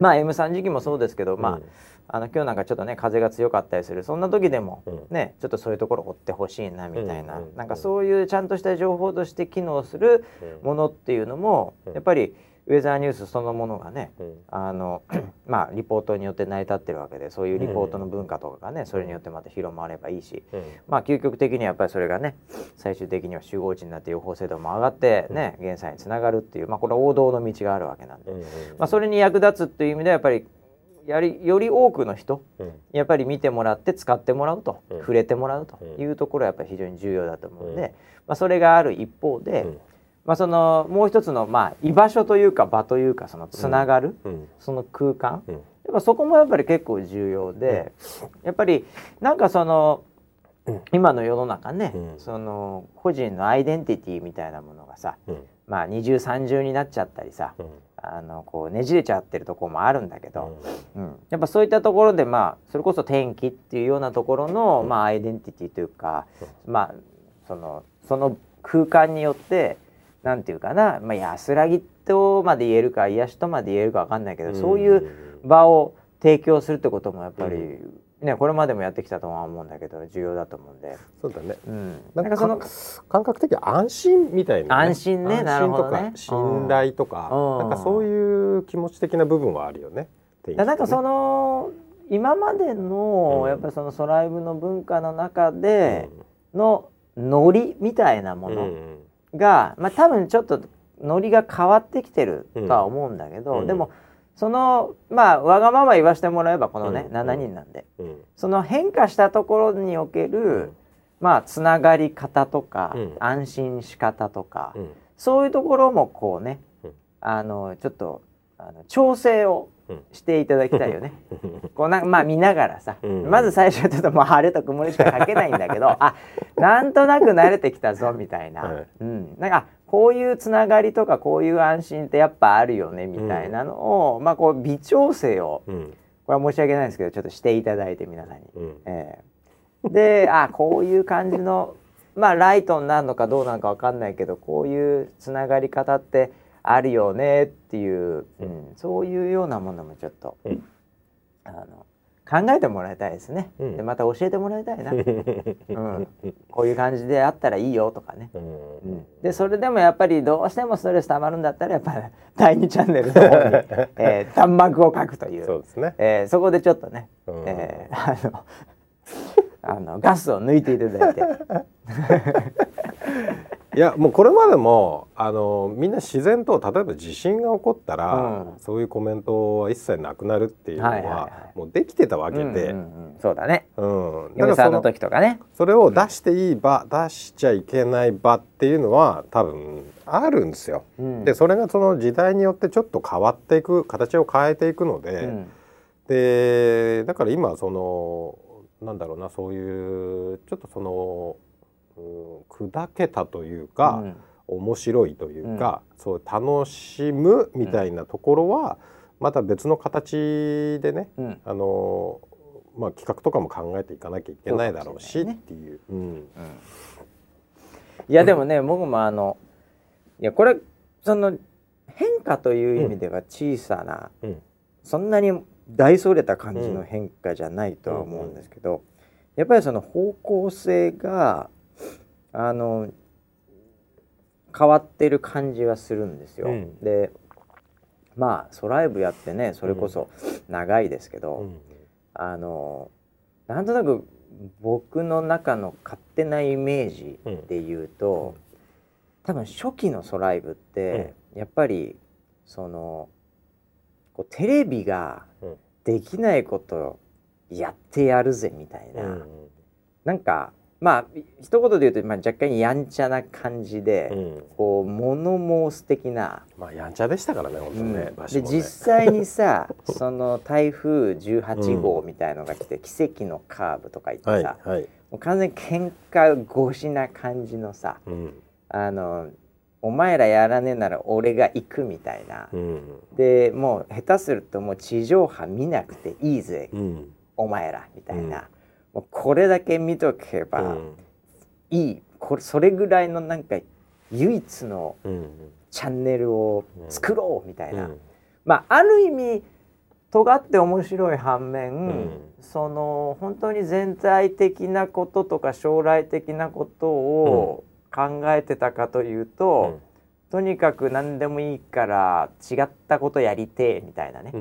まあ M3 時期もそうですけど、まあ今日なんかちょっとね風が強かったりする、そんな時でもね、ちょっとそういうところ追ってほしいなみたいな、なんかそういうちゃんとした情報として機能するものっていうのもやっぱりウェザーニュースそのものがね、まあリポートによって成り立ってるわけで、そういうリポートの文化とかがね、それによってまた広まればいいし、まあ究極的にはやっぱりそれがね、最終的には集合値になって予報精度も上がってね、減災につながるっていう、まあこれ王道の道があるわけなんで、まあそれに役立つっていう意味ではやっぱりより多くの人、やっぱり見てもらって使ってもらうと、触れてもらうというところはやっぱり非常に重要だと思うので、まあ、それがある一方で、そのもう一つのまあ居場所というか場というかそのつながる、その空間、やっぱそこもやっぱり結構重要で、やっぱりなんかその今の世の中ね、その個人のアイデンティティみたいなものがさ、まあ二重三重になっちゃったりさ、こうねじれちゃってるところもあるんだけど、やっぱそういったところで、まあそれこそ天気っていうようなところのまあアイデンティティというか、まあその空間によってなんていうかな、まあ、安らぎとまで言えるか癒しとまで言えるか分かんないけど、そういう場を提供するってこともやっぱり、ね、これまでもやってきたとは思うんだけど重要だと思うんで、そうだね、なんかその感覚的に安心みたいな、ね、安心ね、なるほどね、信頼とか、なんかそういう気持ち的な部分はあるよね。なんかその今までのやっぱそのSOLiVEの文化の中でのノリみたいなもの、が、まあ、多分ちょっとノリが変わってきてるとは思うんだけど、でもそのまあわがまま言わせてもらえばこのね、7人なんで、その変化したところにおける、まあつながり方とか、安心し方とか、そういうところもこうね、ちょっと調整をしていただきたいよね。こうまあ見ながらさ、まず最初はちょっともう晴れと曇りしか書けないんだけど、あ、なんとなく慣れてきたぞみたいな、なんかこういうつながりとかこういう安心ってやっぱあるよねみたいなのを、まあこう微調整を、これは申し訳ないんですけどちょっとしていただいて皆さんに、で、あ、こういう感じのまあライトになるのかどうなのかわかんないけど、こういうつながり方ってあるよねっていう、そういうようなものもちょっと、考えてもらいたいですね、でまた教えてもらいたいな、こういう感じであったらいいよとかね、でそれでもやっぱりどうしてもストレスたまるんだったらやっぱり第2チャンネルの方に弾幕を書くという、 そうですね、そこでちょっとね、ガスを抜いていただいていやもうこれまでもみんな自然と例えば地震が起こったら、そういうコメントは一切なくなるっていうのはもうできてたわけで、そうだね、嫁さんの時とかね、それを出していい場、出しちゃいけない場っていうのは多分あるんですよ、でそれがその時代によってちょっと変わっていく、形を変えていくので、でだから今そのなんだろうな、そういうちょっとその砕けたというか、面白いというか、そう楽しむみたいなところはまた別の形でね、まあ、企画とかも考えていかなきゃいけないだろうしっていう。いやでもね、僕もいやこれその変化という意味では小さな、そんなに大それた感じの変化じゃないとは思うんですけど、やっぱりその方向性が変わってる感じはするんですよ。でまあSOLiVEやってね、それこそ長いですけど、なんとなく僕の中の勝手なイメージで言うと、多分初期のSOLiVEって、やっぱりそのこうテレビができないことやってやるぜみたいな、なんかまあ一言で言うと、まあ、若干やんちゃな感じで、こう物申す的な、まあやんちゃでしたからね本当にね、で実際にさその台風18号みたいのが来て、奇跡のカーブとか言ってさ、もう完全に喧嘩越しな感じのさ、お前らやらねえなら俺が行くみたいな、でもう下手するともう地上波見なくていいぜ、お前らみたいな。これだけ見とけばいい、これそれぐらいのなんか唯一のチャンネルを作ろうみたいな、まあある意味尖って面白い反面、その本当に全体的なこととか将来的なことを考えてたかというと、とにかく何でもいいから違ったことやりてえみたいなね、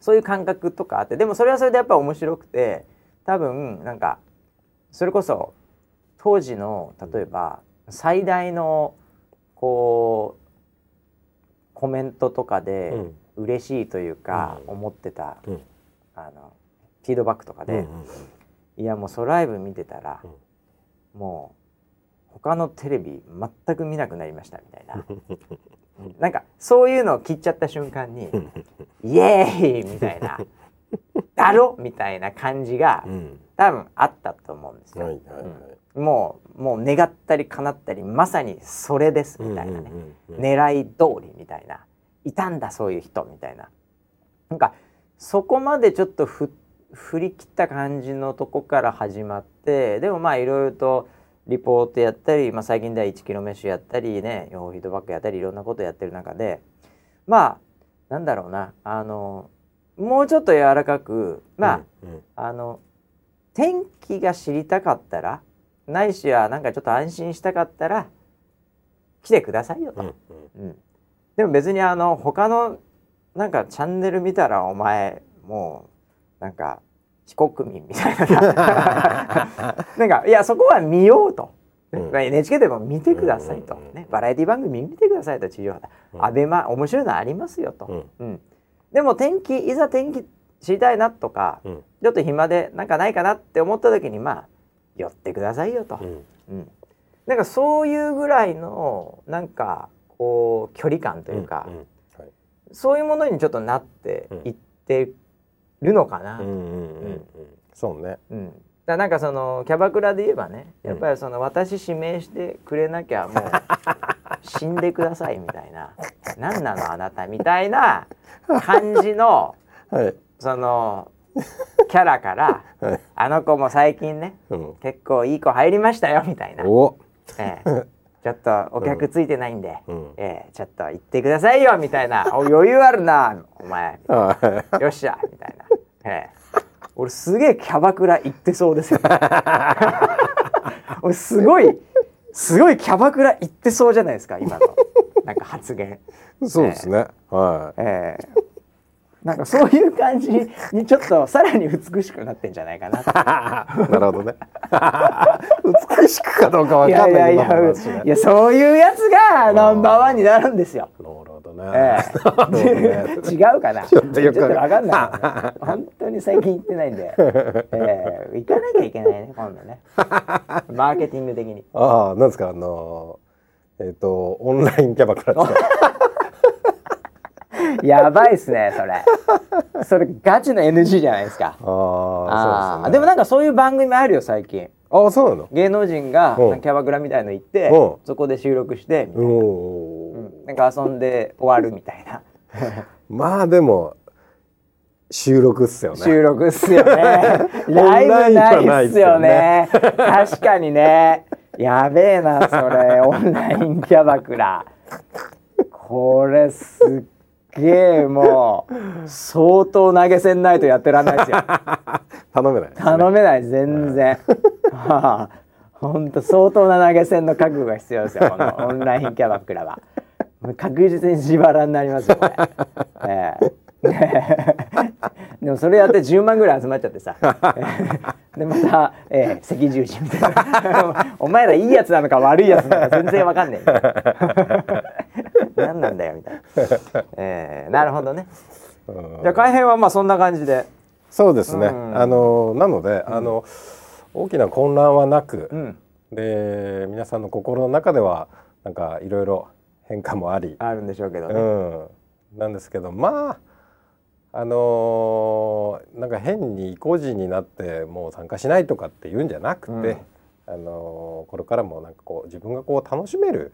そういう感覚とかあって、でもそれはそれでやっぱ面白くて。多分なんかそれこそ当時の例えば最大のこうコメントとかで嬉しいというか思ってたフィードバックとかで、いやもうSOLiVE見てたら、もう他のテレビ全く見なくなりましたみたいななんかそういうのを切っちゃった瞬間にイエーイみたいなだろみたいな感じが多分あったと思うんですよ。もう願ったり叶ったりまさにそれですみたいなね、狙い通りみたいな、いたんだそういう人みたいな、なんかそこまでちょっと振り切った感じのとこから始まって、でもまあいろいろとリポートやったり、まあ、最近では1キロ飯やったりね、フィードバックやったりいろんなことやってる中で、まあなんだろうな、もうちょっと柔らかく、まあ、天気が知りたかったら、ないしはなんかちょっと安心したかったら来てくださいよと、でも別に他のなんかチャンネル見たらお前もうなんか非国民みたいななんかいやそこは見ようと、NHK でも見てくださいと、ね、バラエティ番組見てくださいと、地上波アベマ面白いのありますよと、でもいざ天気知りたいなとか、ちょっと暇でなんかないかなって思った時にまあ寄ってくださいよと、なんかそういうぐらいのなんかこう距離感というか、そういうものにちょっとなっていってるのかな。そうね。だなんかそのキャバクラで言えばね、やっぱりその私指名してくれなきゃもう死んでくださいみたいな、なんなのあなたみたいな感じのそのキャラから、あの子も最近ね、結構いい子入りましたよみたいな、ちょっとお客ついてないんで、ちょっと行ってくださいよみたいな、余裕あるなお前よっしゃみたいな、俺すげえキャバクラ行ってそうですよね俺すごいキャバクラ行ってそうじゃないですか今のなんか発言。そうですね、なんかそういう感じにちょっとさらに美しくなってんじゃないかななるほどね美しくかどうかわかんないけど、いやそういうやつがナンバーワンになるんですよ。なるほどね。違うかな、ちょっと分かんない本当に最近行ってないんで、行かなきゃいけないね今度ねマーケティング的に。ああ、なんですかオンラインキャバクラってやばいっすねそれガチの NG じゃないですか。ああ、でもなんかそういう番組あるよ最近。ああ、そうなの。芸能人がキャバクラみたいの行ってそこで収録してみたいな、なんか遊んで終わるみたいなまあでも収録っすよねライブないっすよね確かにね。やべえなそれオンラインキャバクラこれすっゲーもう相当投げ銭ないとやってらんないですよ頼めない全然本当相当な投げ銭の覚悟が必要ですよこのオンラインキャバクラは確実に自腹になりますよこれでもそれやって10万ぐらい集まっちゃってさでまた、赤十字みたいなお前らいいやつなのか悪いやつなのか全然わかんねえ何なんだよみたいな、なるほどね。じゃあ改編はまあそんな感じで。そうですね、なので大きな混乱はなく、で皆さんの心の中ではなんかいろいろ変化もありあるんでしょうけどね、なんですけど、まあなんか変に意固地になってもう参加しないとかっていうんじゃなくて、これからもなんかこう自分がこう楽しめる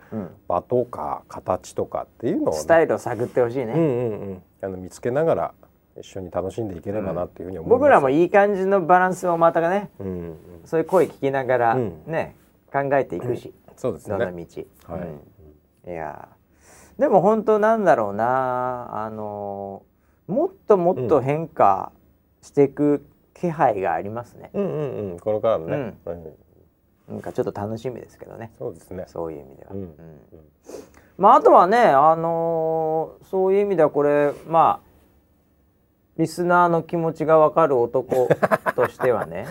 場とか形とかっていうのを、スタイルを探ってほしいね、見つけながら一緒に楽しんでいければなっていうふうに思います。僕らもいい感じのバランスをまたね、そういう声聞きながらね、考えていくし、そうですね、どの道、いやでも本当なんだろうな、もっともっと変化していく気配がありますね。これからもね、なんかちょっと楽しみですけどね。そうですね。そういう意味では。まああとはね、そういう意味ではこれまあリスナーの気持ちがわかる男としてはね、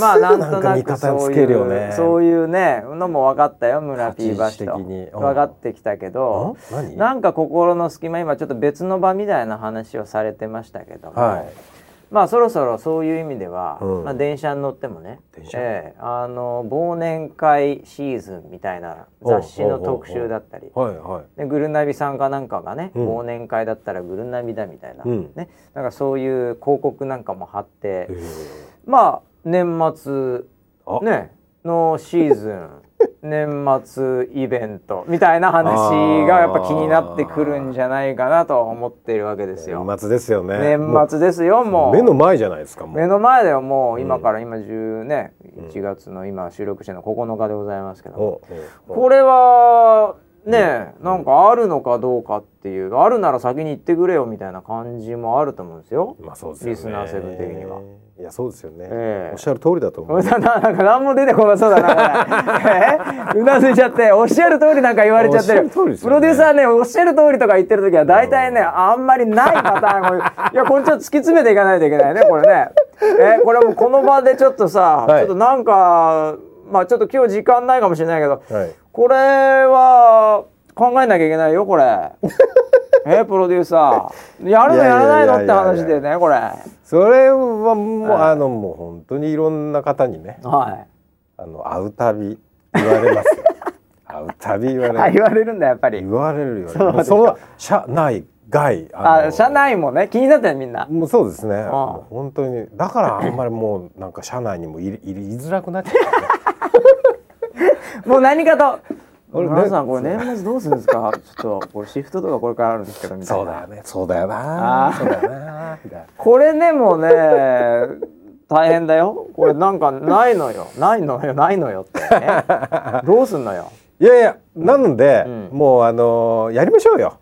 まあなんとなくそういうねのも分かったよ、村 P バシと分かってきたけど、なんか心の隙間、今ちょっと別の場みたいな話をされてましたけども、まあそろそろそういう意味では、うん、まあ、電車に乗ってもね、忘年会シーズンみたいな雑誌の特集だったり、でぐるなびさんかなんかがね、うん、忘年会だったらぐるなびだみたいな、うん、ね、なんかそういう広告なんかも貼って、まあ年末ねのシーズン年末イベントみたいな話がやっぱ気になってくるんじゃないかなと思っているわけですよ。年末ですよね。年末ですよ。もう目の前じゃないですか。もう目の前だよ。もう今から今10ね、うん、1月の今収録しての9日でございますけども、うん、これはね、うん、なんかあるのかどうかっていう、あるなら先に言ってくれよみたいな感じもあると思うんですよ。まあそうですよね、リスナーセブン的には。いやそうですよね、おっしゃる通りだと思う。なんか何も出てこなそうだな、うなずいちゃって、おっしゃる通りなんか言われちゃってる、ね、プロデューサーね、おっしゃる通りとか言ってる時は大体ね、あんまりないパターン。いやこれちょっと突き詰めていかないといけないね、これね。これもこの場でちょっとさ、はい、ちょっとなんかまあちょっと今日時間ないかもしれないけど、はい、これは考えなきゃいけないよこれ。プロデューサーやるのやらないのって話でね、これ。それはもう、もう本当にいろんな方にね、はい、会うたび言われますよ。会うたび言われる。言われるんだ、やっぱり。言われるよ。その社内外、社内もね気になってるみんな。もうそうですね。もう本当にだからあんまりもうなんか社内にも入りづらくなっちゃう、ね。もう何かと。皆さんこれ年末どうするんですか。ちょっとこれシフトとかこれからあるんですけどみたいな。そうだよなこれね、もうね大変だよこれ。なんかないのよってね。どうすんのよ。いやなので、うん、もうやりましょうよ。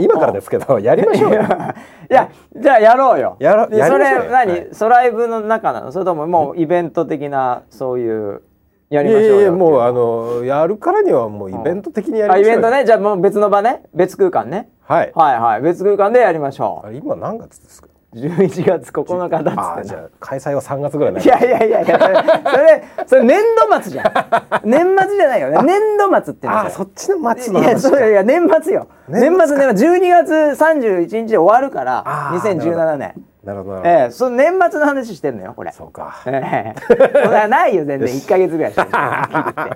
今からですけどやりましょうよ。じゃあやろうよ。それ何、ソライブの中なの、それとももうイベント的なそういう。やりましょうよ。いやもうやるからにはもうイベント的にやりましょうよ。イベントね。じゃあもう別の場ね、別空間ね、はい、はい別空間でやりましょう。今何月ですか。11月9日だっつって。あ、じゃあ開催は3月ぐらいになる。いやそれ年度末じゃん。年末じゃないよね。年度末っての。あ、そっちの末の話。いや年末よ。年末12月31日で終わるから、2017年。なるほどその年末の話してんのよこれ。そうか。ないよ全然。1ヶ月ぐらいしか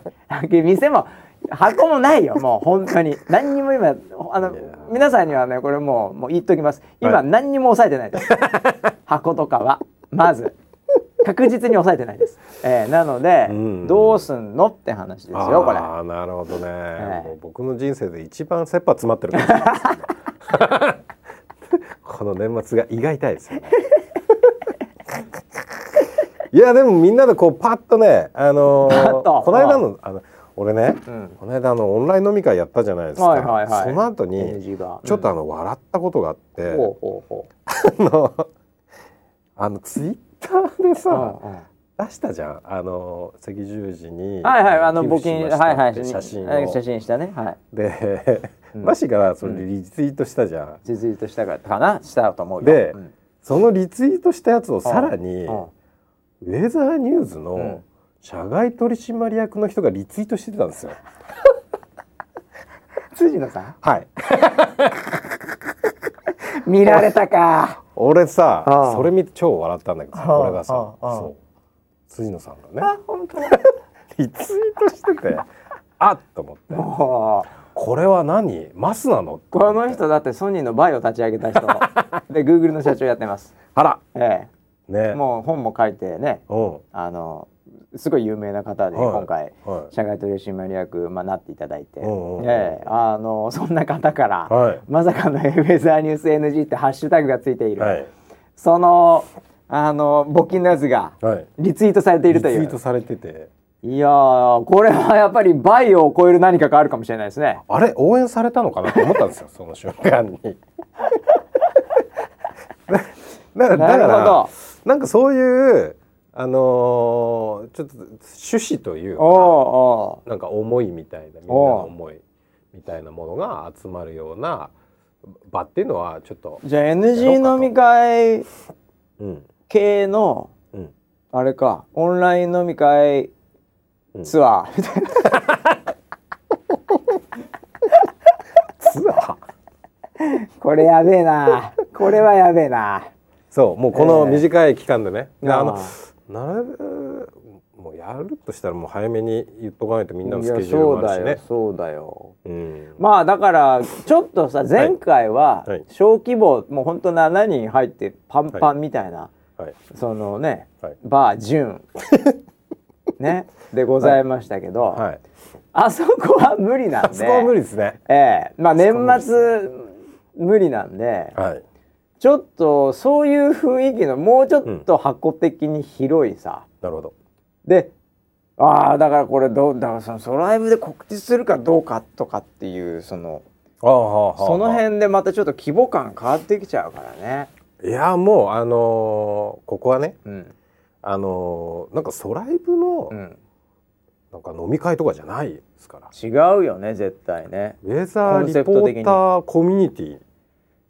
店も箱もないよ。もう本当に何にも今皆さんにはね、これもう言っときます。今何にも抑えてないです、はい、箱とかはまず確実に抑えてないです、なので、うん、どうすんのって話ですよこれ。ああなるほどね、もう僕の人生で一番切羽詰まってるかもしれないですね。この年末が胃が痛いですよね。いやでもみんなでこうパッとね、この間の俺ね、うん、この間オンライン飲み会やったじゃないですか、その後にちょっと笑ったことがあって、ツイッターでさ、出したじゃん、赤十字に募金写真したね、はい、でマシがそれリツイートしたじゃん、リツイートしたかな、したと思うよ。で、そのリツイートしたやつをさらにウェザーニューズの社外取締役の人がリツイートしてたんですよ。辻野さん、はい。見られたか。俺さ、それ見て超笑ったんだけど、これがさ、そう辻野さんがね、本当にリツイートしてて、あっと思って、これは何マスなの。この人だってソニーのバイを立ち上げた人で Google の社長やってます。あら、ね、もう本も書いてね、すごい有名な方で、今回社外取締役になっていただいて、そんな方から、まさかのウェザーニュース NG ってハッシュタグがついている、その募金のやつがリツイートされているという、リツイートされてて、いやーこれはやっぱりバイを超える何かがあるかもしれないですね。あれ応援されたのかなと思ったんですよ。その瞬間に。だからなんかそういうちょっと趣旨というか、なんか思いみたいな、みんなの思いみたいなものが集まるような場っていうのはちょっと、じゃあ NG 飲み会系の、あれか、オンライン飲み会ツアーみたいな。ツアー。これやべえな。これはやべえな。そうもうこの短い期間でね、もうやるとしたらもう早めに言っとかないとみんなのスケジュールもあるしね。そうだよ、そうだよ、うん、まあだからちょっとさ前回は小規模、はい、もうほんと7人入ってパンパンみたいな、はい、そのね、はい、バージュンねでございましたけど、はいはい、あそこは無理なんで、あそこは無理ですね、まあ年末無理なんで、はい、ちょっとそういう雰囲気のもうちょっと箱的に広いさ、うん、なるほど。で、ああだからこれだからそのソライブで告知するかどうかとかっていうそのその辺でまたちょっと規模感変わってきちゃうからね。いやもうここはね、うん、なんかソライブの、うん、なんか飲み会とかじゃないですから。違うよね絶対ね。ウェザーリポーターコミュニティ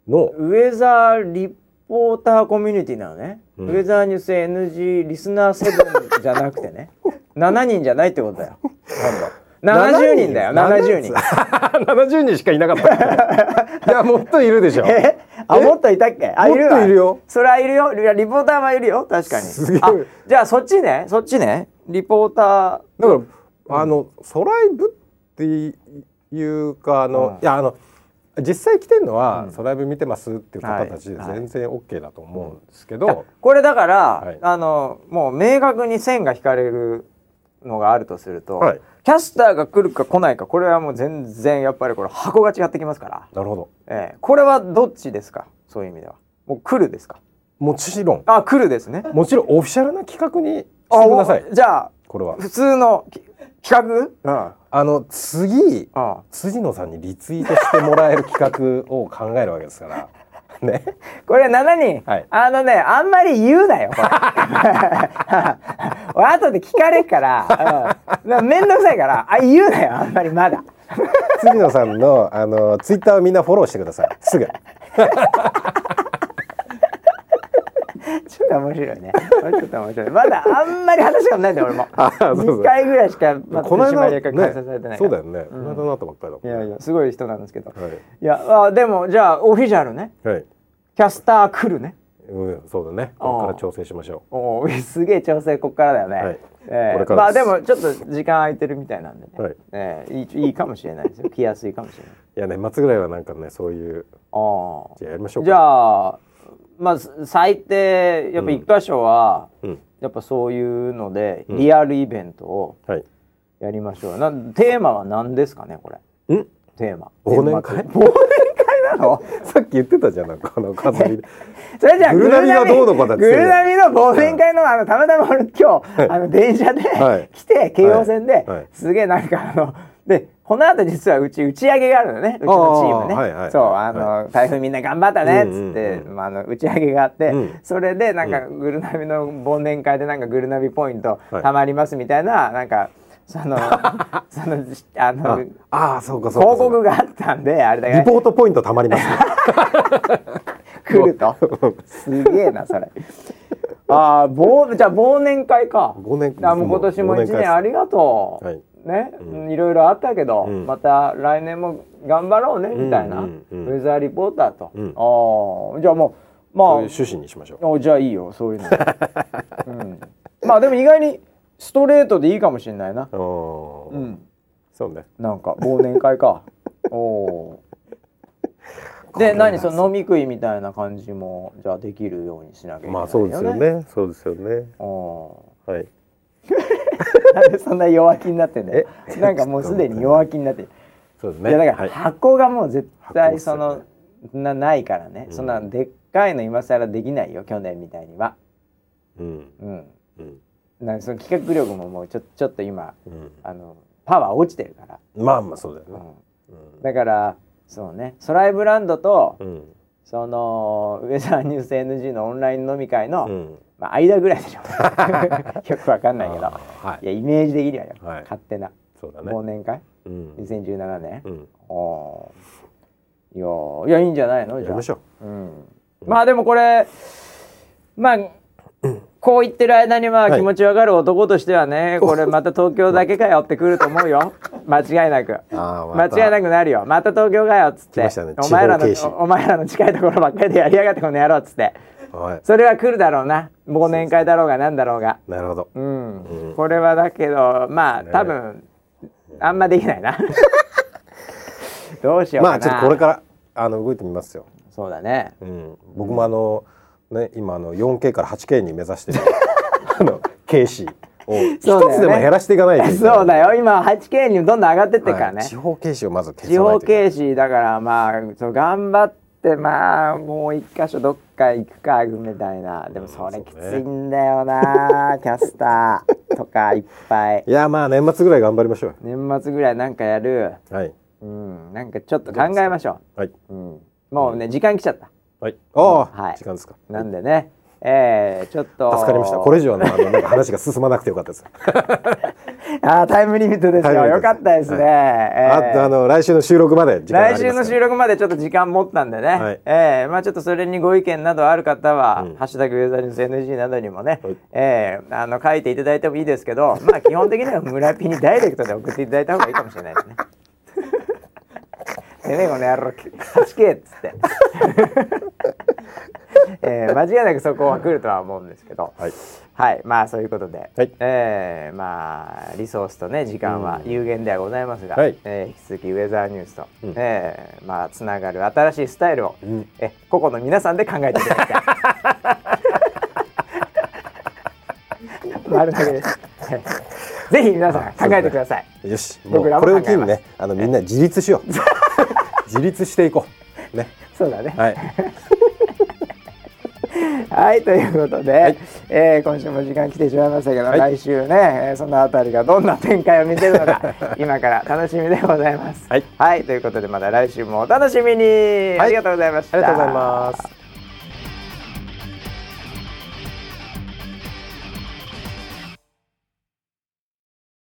のウェザーリポーターコミュニティなのね。ウェザーニュース NG リスナー7じゃなくてね7人じゃないってことだよ。なんだ70人だよ70人70人しかいなかったいやもっといるでしょ。あもっといたっけ。あいるわ。もっといるよ。それはいるよ。リポーターはいるよ確かに。あじゃあそっちねリポーターだから、うん、ソライブっていうかうん、いや実際来てるのは、うん、ソライブ見てますっていう方たちで全然 OK だと思うんですけど、はいはい、これだから、はい、もう明確に線が引かれるのがあるとすると、はい、キャスターが来るか来ないかこれはもう全然やっぱりこれ箱が違ってきますから。なるほど、これはどっちですか。そういう意味ではもう来るですか。もちろんあ来るですね。もちろんオフィシャルな企画にしてください。じゃあこれは普通の企画、うん、辻野さんにリツイートしてもらえる企画を考えるわけですからね。これ7人、はい、あんまり言うなよこれ俺後で聞かれっから、うん、めんどくさいから言うなよあんまりまだ辻野さんのツイッターをみんなフォローしてくださいすぐちょっと面白いね。ちょっと面白い。まだあんまり話がないんだよ俺も。2回ぐらいしかまだ取締役が開催されてないから。そうだよね。この間の後ばっかりだもんね。いやいやすごい人なんですけど。はい、いやでもじゃあオフィシャルね。はい、キャスター来るね。うんそうだね。ここから調整しましょう。おおすげえ調整ここからだよね。はい。これからです。まあでもちょっと時間空いてるみたいなんでね。はい。いいかもしれないですよ。来やすいかもしれない。いやね年末ぐらいはなんかねそういう。ああ。じゃあやりましょうか。じゃあ。まあ、最低やっぱ1箇所は、うん、やっぱそういうのでリアルイベントをやりましょう、うんはい、テーマは何ですかねこれ。んテーマ忘年会なのさっき言ってたじゃん飾りでそれじゃあグルナビの忘年会 の、はい、たまたま俺今日、はい、電車で、はい、来て京王線で、はいはい、すげえなんかでこの後実はうち打ち上げがあるのねうちのチームね、はいはい、そうはい、台風みんな頑張ったねっつって、うんうんうんまあ、打ち上げがあって、うん、それでなんかぐるなびの忘年会でなんかぐるなびポイントたまりますみたいな、はい、なんかその広告があったんであれだけどリポートポイントたまります、ね、来るとすげえなそれじゃあ忘年会か忘年会もう今年も1年ありがとう、はいねうん、いろいろあったけど、うん、また来年も頑張ろうねみたいな、うんうんうん、ウェザーリポーターと、うん、じゃあもうまあそういう趣旨にしましょう。じゃあいいよそういうの、うん、まあでも意外にストレートでいいかもしれないな、うん、そうねなんか忘年会かおで何その飲み食いみたいな感じもじゃあできるようにしなきゃいけないよね。まあそうですよねそうですよねはいなんでそんな弱気になってんだよ。なんかもうすでに弱気になってる。そうですね。いやだから箱がもう絶対その、ないからね、うん。そんなでっかいの今更できないよ去年みたいには。うんうんうん。なんその企画力ももうちょっと今、うん、パワー落ちてるから。まあまあそうだよね。うん、だからそうねソライブランドと、うん、そのウェザーニュース NG のオンライン飲み会の。うんまあ、間ぐらいでしょよくわかんないけど、はい、いやイメージできるよ、はい、勝手なそうだ、ね、忘年会、うん、2017年、うん、いやいいんじゃないのじゃあやりましょう、うん、まあでもこれまあこう言ってる間にまあ気持ちわかる男としてはね、はい、これまた東京だけかよってくると思うよ間違いなく間違いなくなるよまた東京かよっつって、ね、お前らの近いところばっかりでやりやがってこの野郎っつってはい、それは来るだろうな、忘年会だろうがなんだろうが。なるほど、うんうん、これはだけどまあ多分、あんまできないなどうしようかな。まあちょっとこれから動いてみますよ。そうだね、うん、僕もね、今4K から 8K に目指してる軽視を一つでも減らしていかないといけない。そうだよ、今 8K にどんどん上がってってからね、はい、地方軽視をまず消さないといけない。地方軽視だからまあ頑張って、まあもう一箇所どっか行くかみたいな。でもそれきついんだよな、キャスターとかいっぱいいやまあ年末ぐらい頑張りましょう。年末ぐらいなんかやる、はい、うん、なんかちょっと考えましょう。はい、うん、もうね、時間来ちゃった。はい、ああ、はい、時間ですか。なんでね、ちょっと助かりました。これ以上なんか話が進まなくてよかったですあ、タイムリミットですよ。よかったですね、はい、あと来週の収録まで時間ありますから。来週の収録までちょっと時間持ったんでね、はい、まあちょっとそれにご意見などある方は、うん、ハッシュタグユーザーニュース NG などにもね、はい、書いていただいてもいいですけど、まあ基本的には村ピにダイレクトで送っていただいた方がいいかもしれないですねてめえこの野郎 8K っつって間違いなくそこは来るとは思うんですけど、はい、はい、まあそういうことで、はい、まあリソースとね時間は有限ではございますが、うん、引き続きウェザーニュースと、うん、まあつながる新しいスタイルを、うん、個々の皆さんで考えていただきたい丸投げですぜひ皆さん考えてください。よし、もうこれを機にね、みんな自立しよう自立していこうね。そうだね、はいはい、ということで、はい、今週も時間来てしまいましたけど、はい、来週ね、そのあたりがどんな展開を見せるのか今から楽しみでございます、はい、はい、ということでまた来週もお楽しみに、はい、ありがとうございました。ありがとうございます。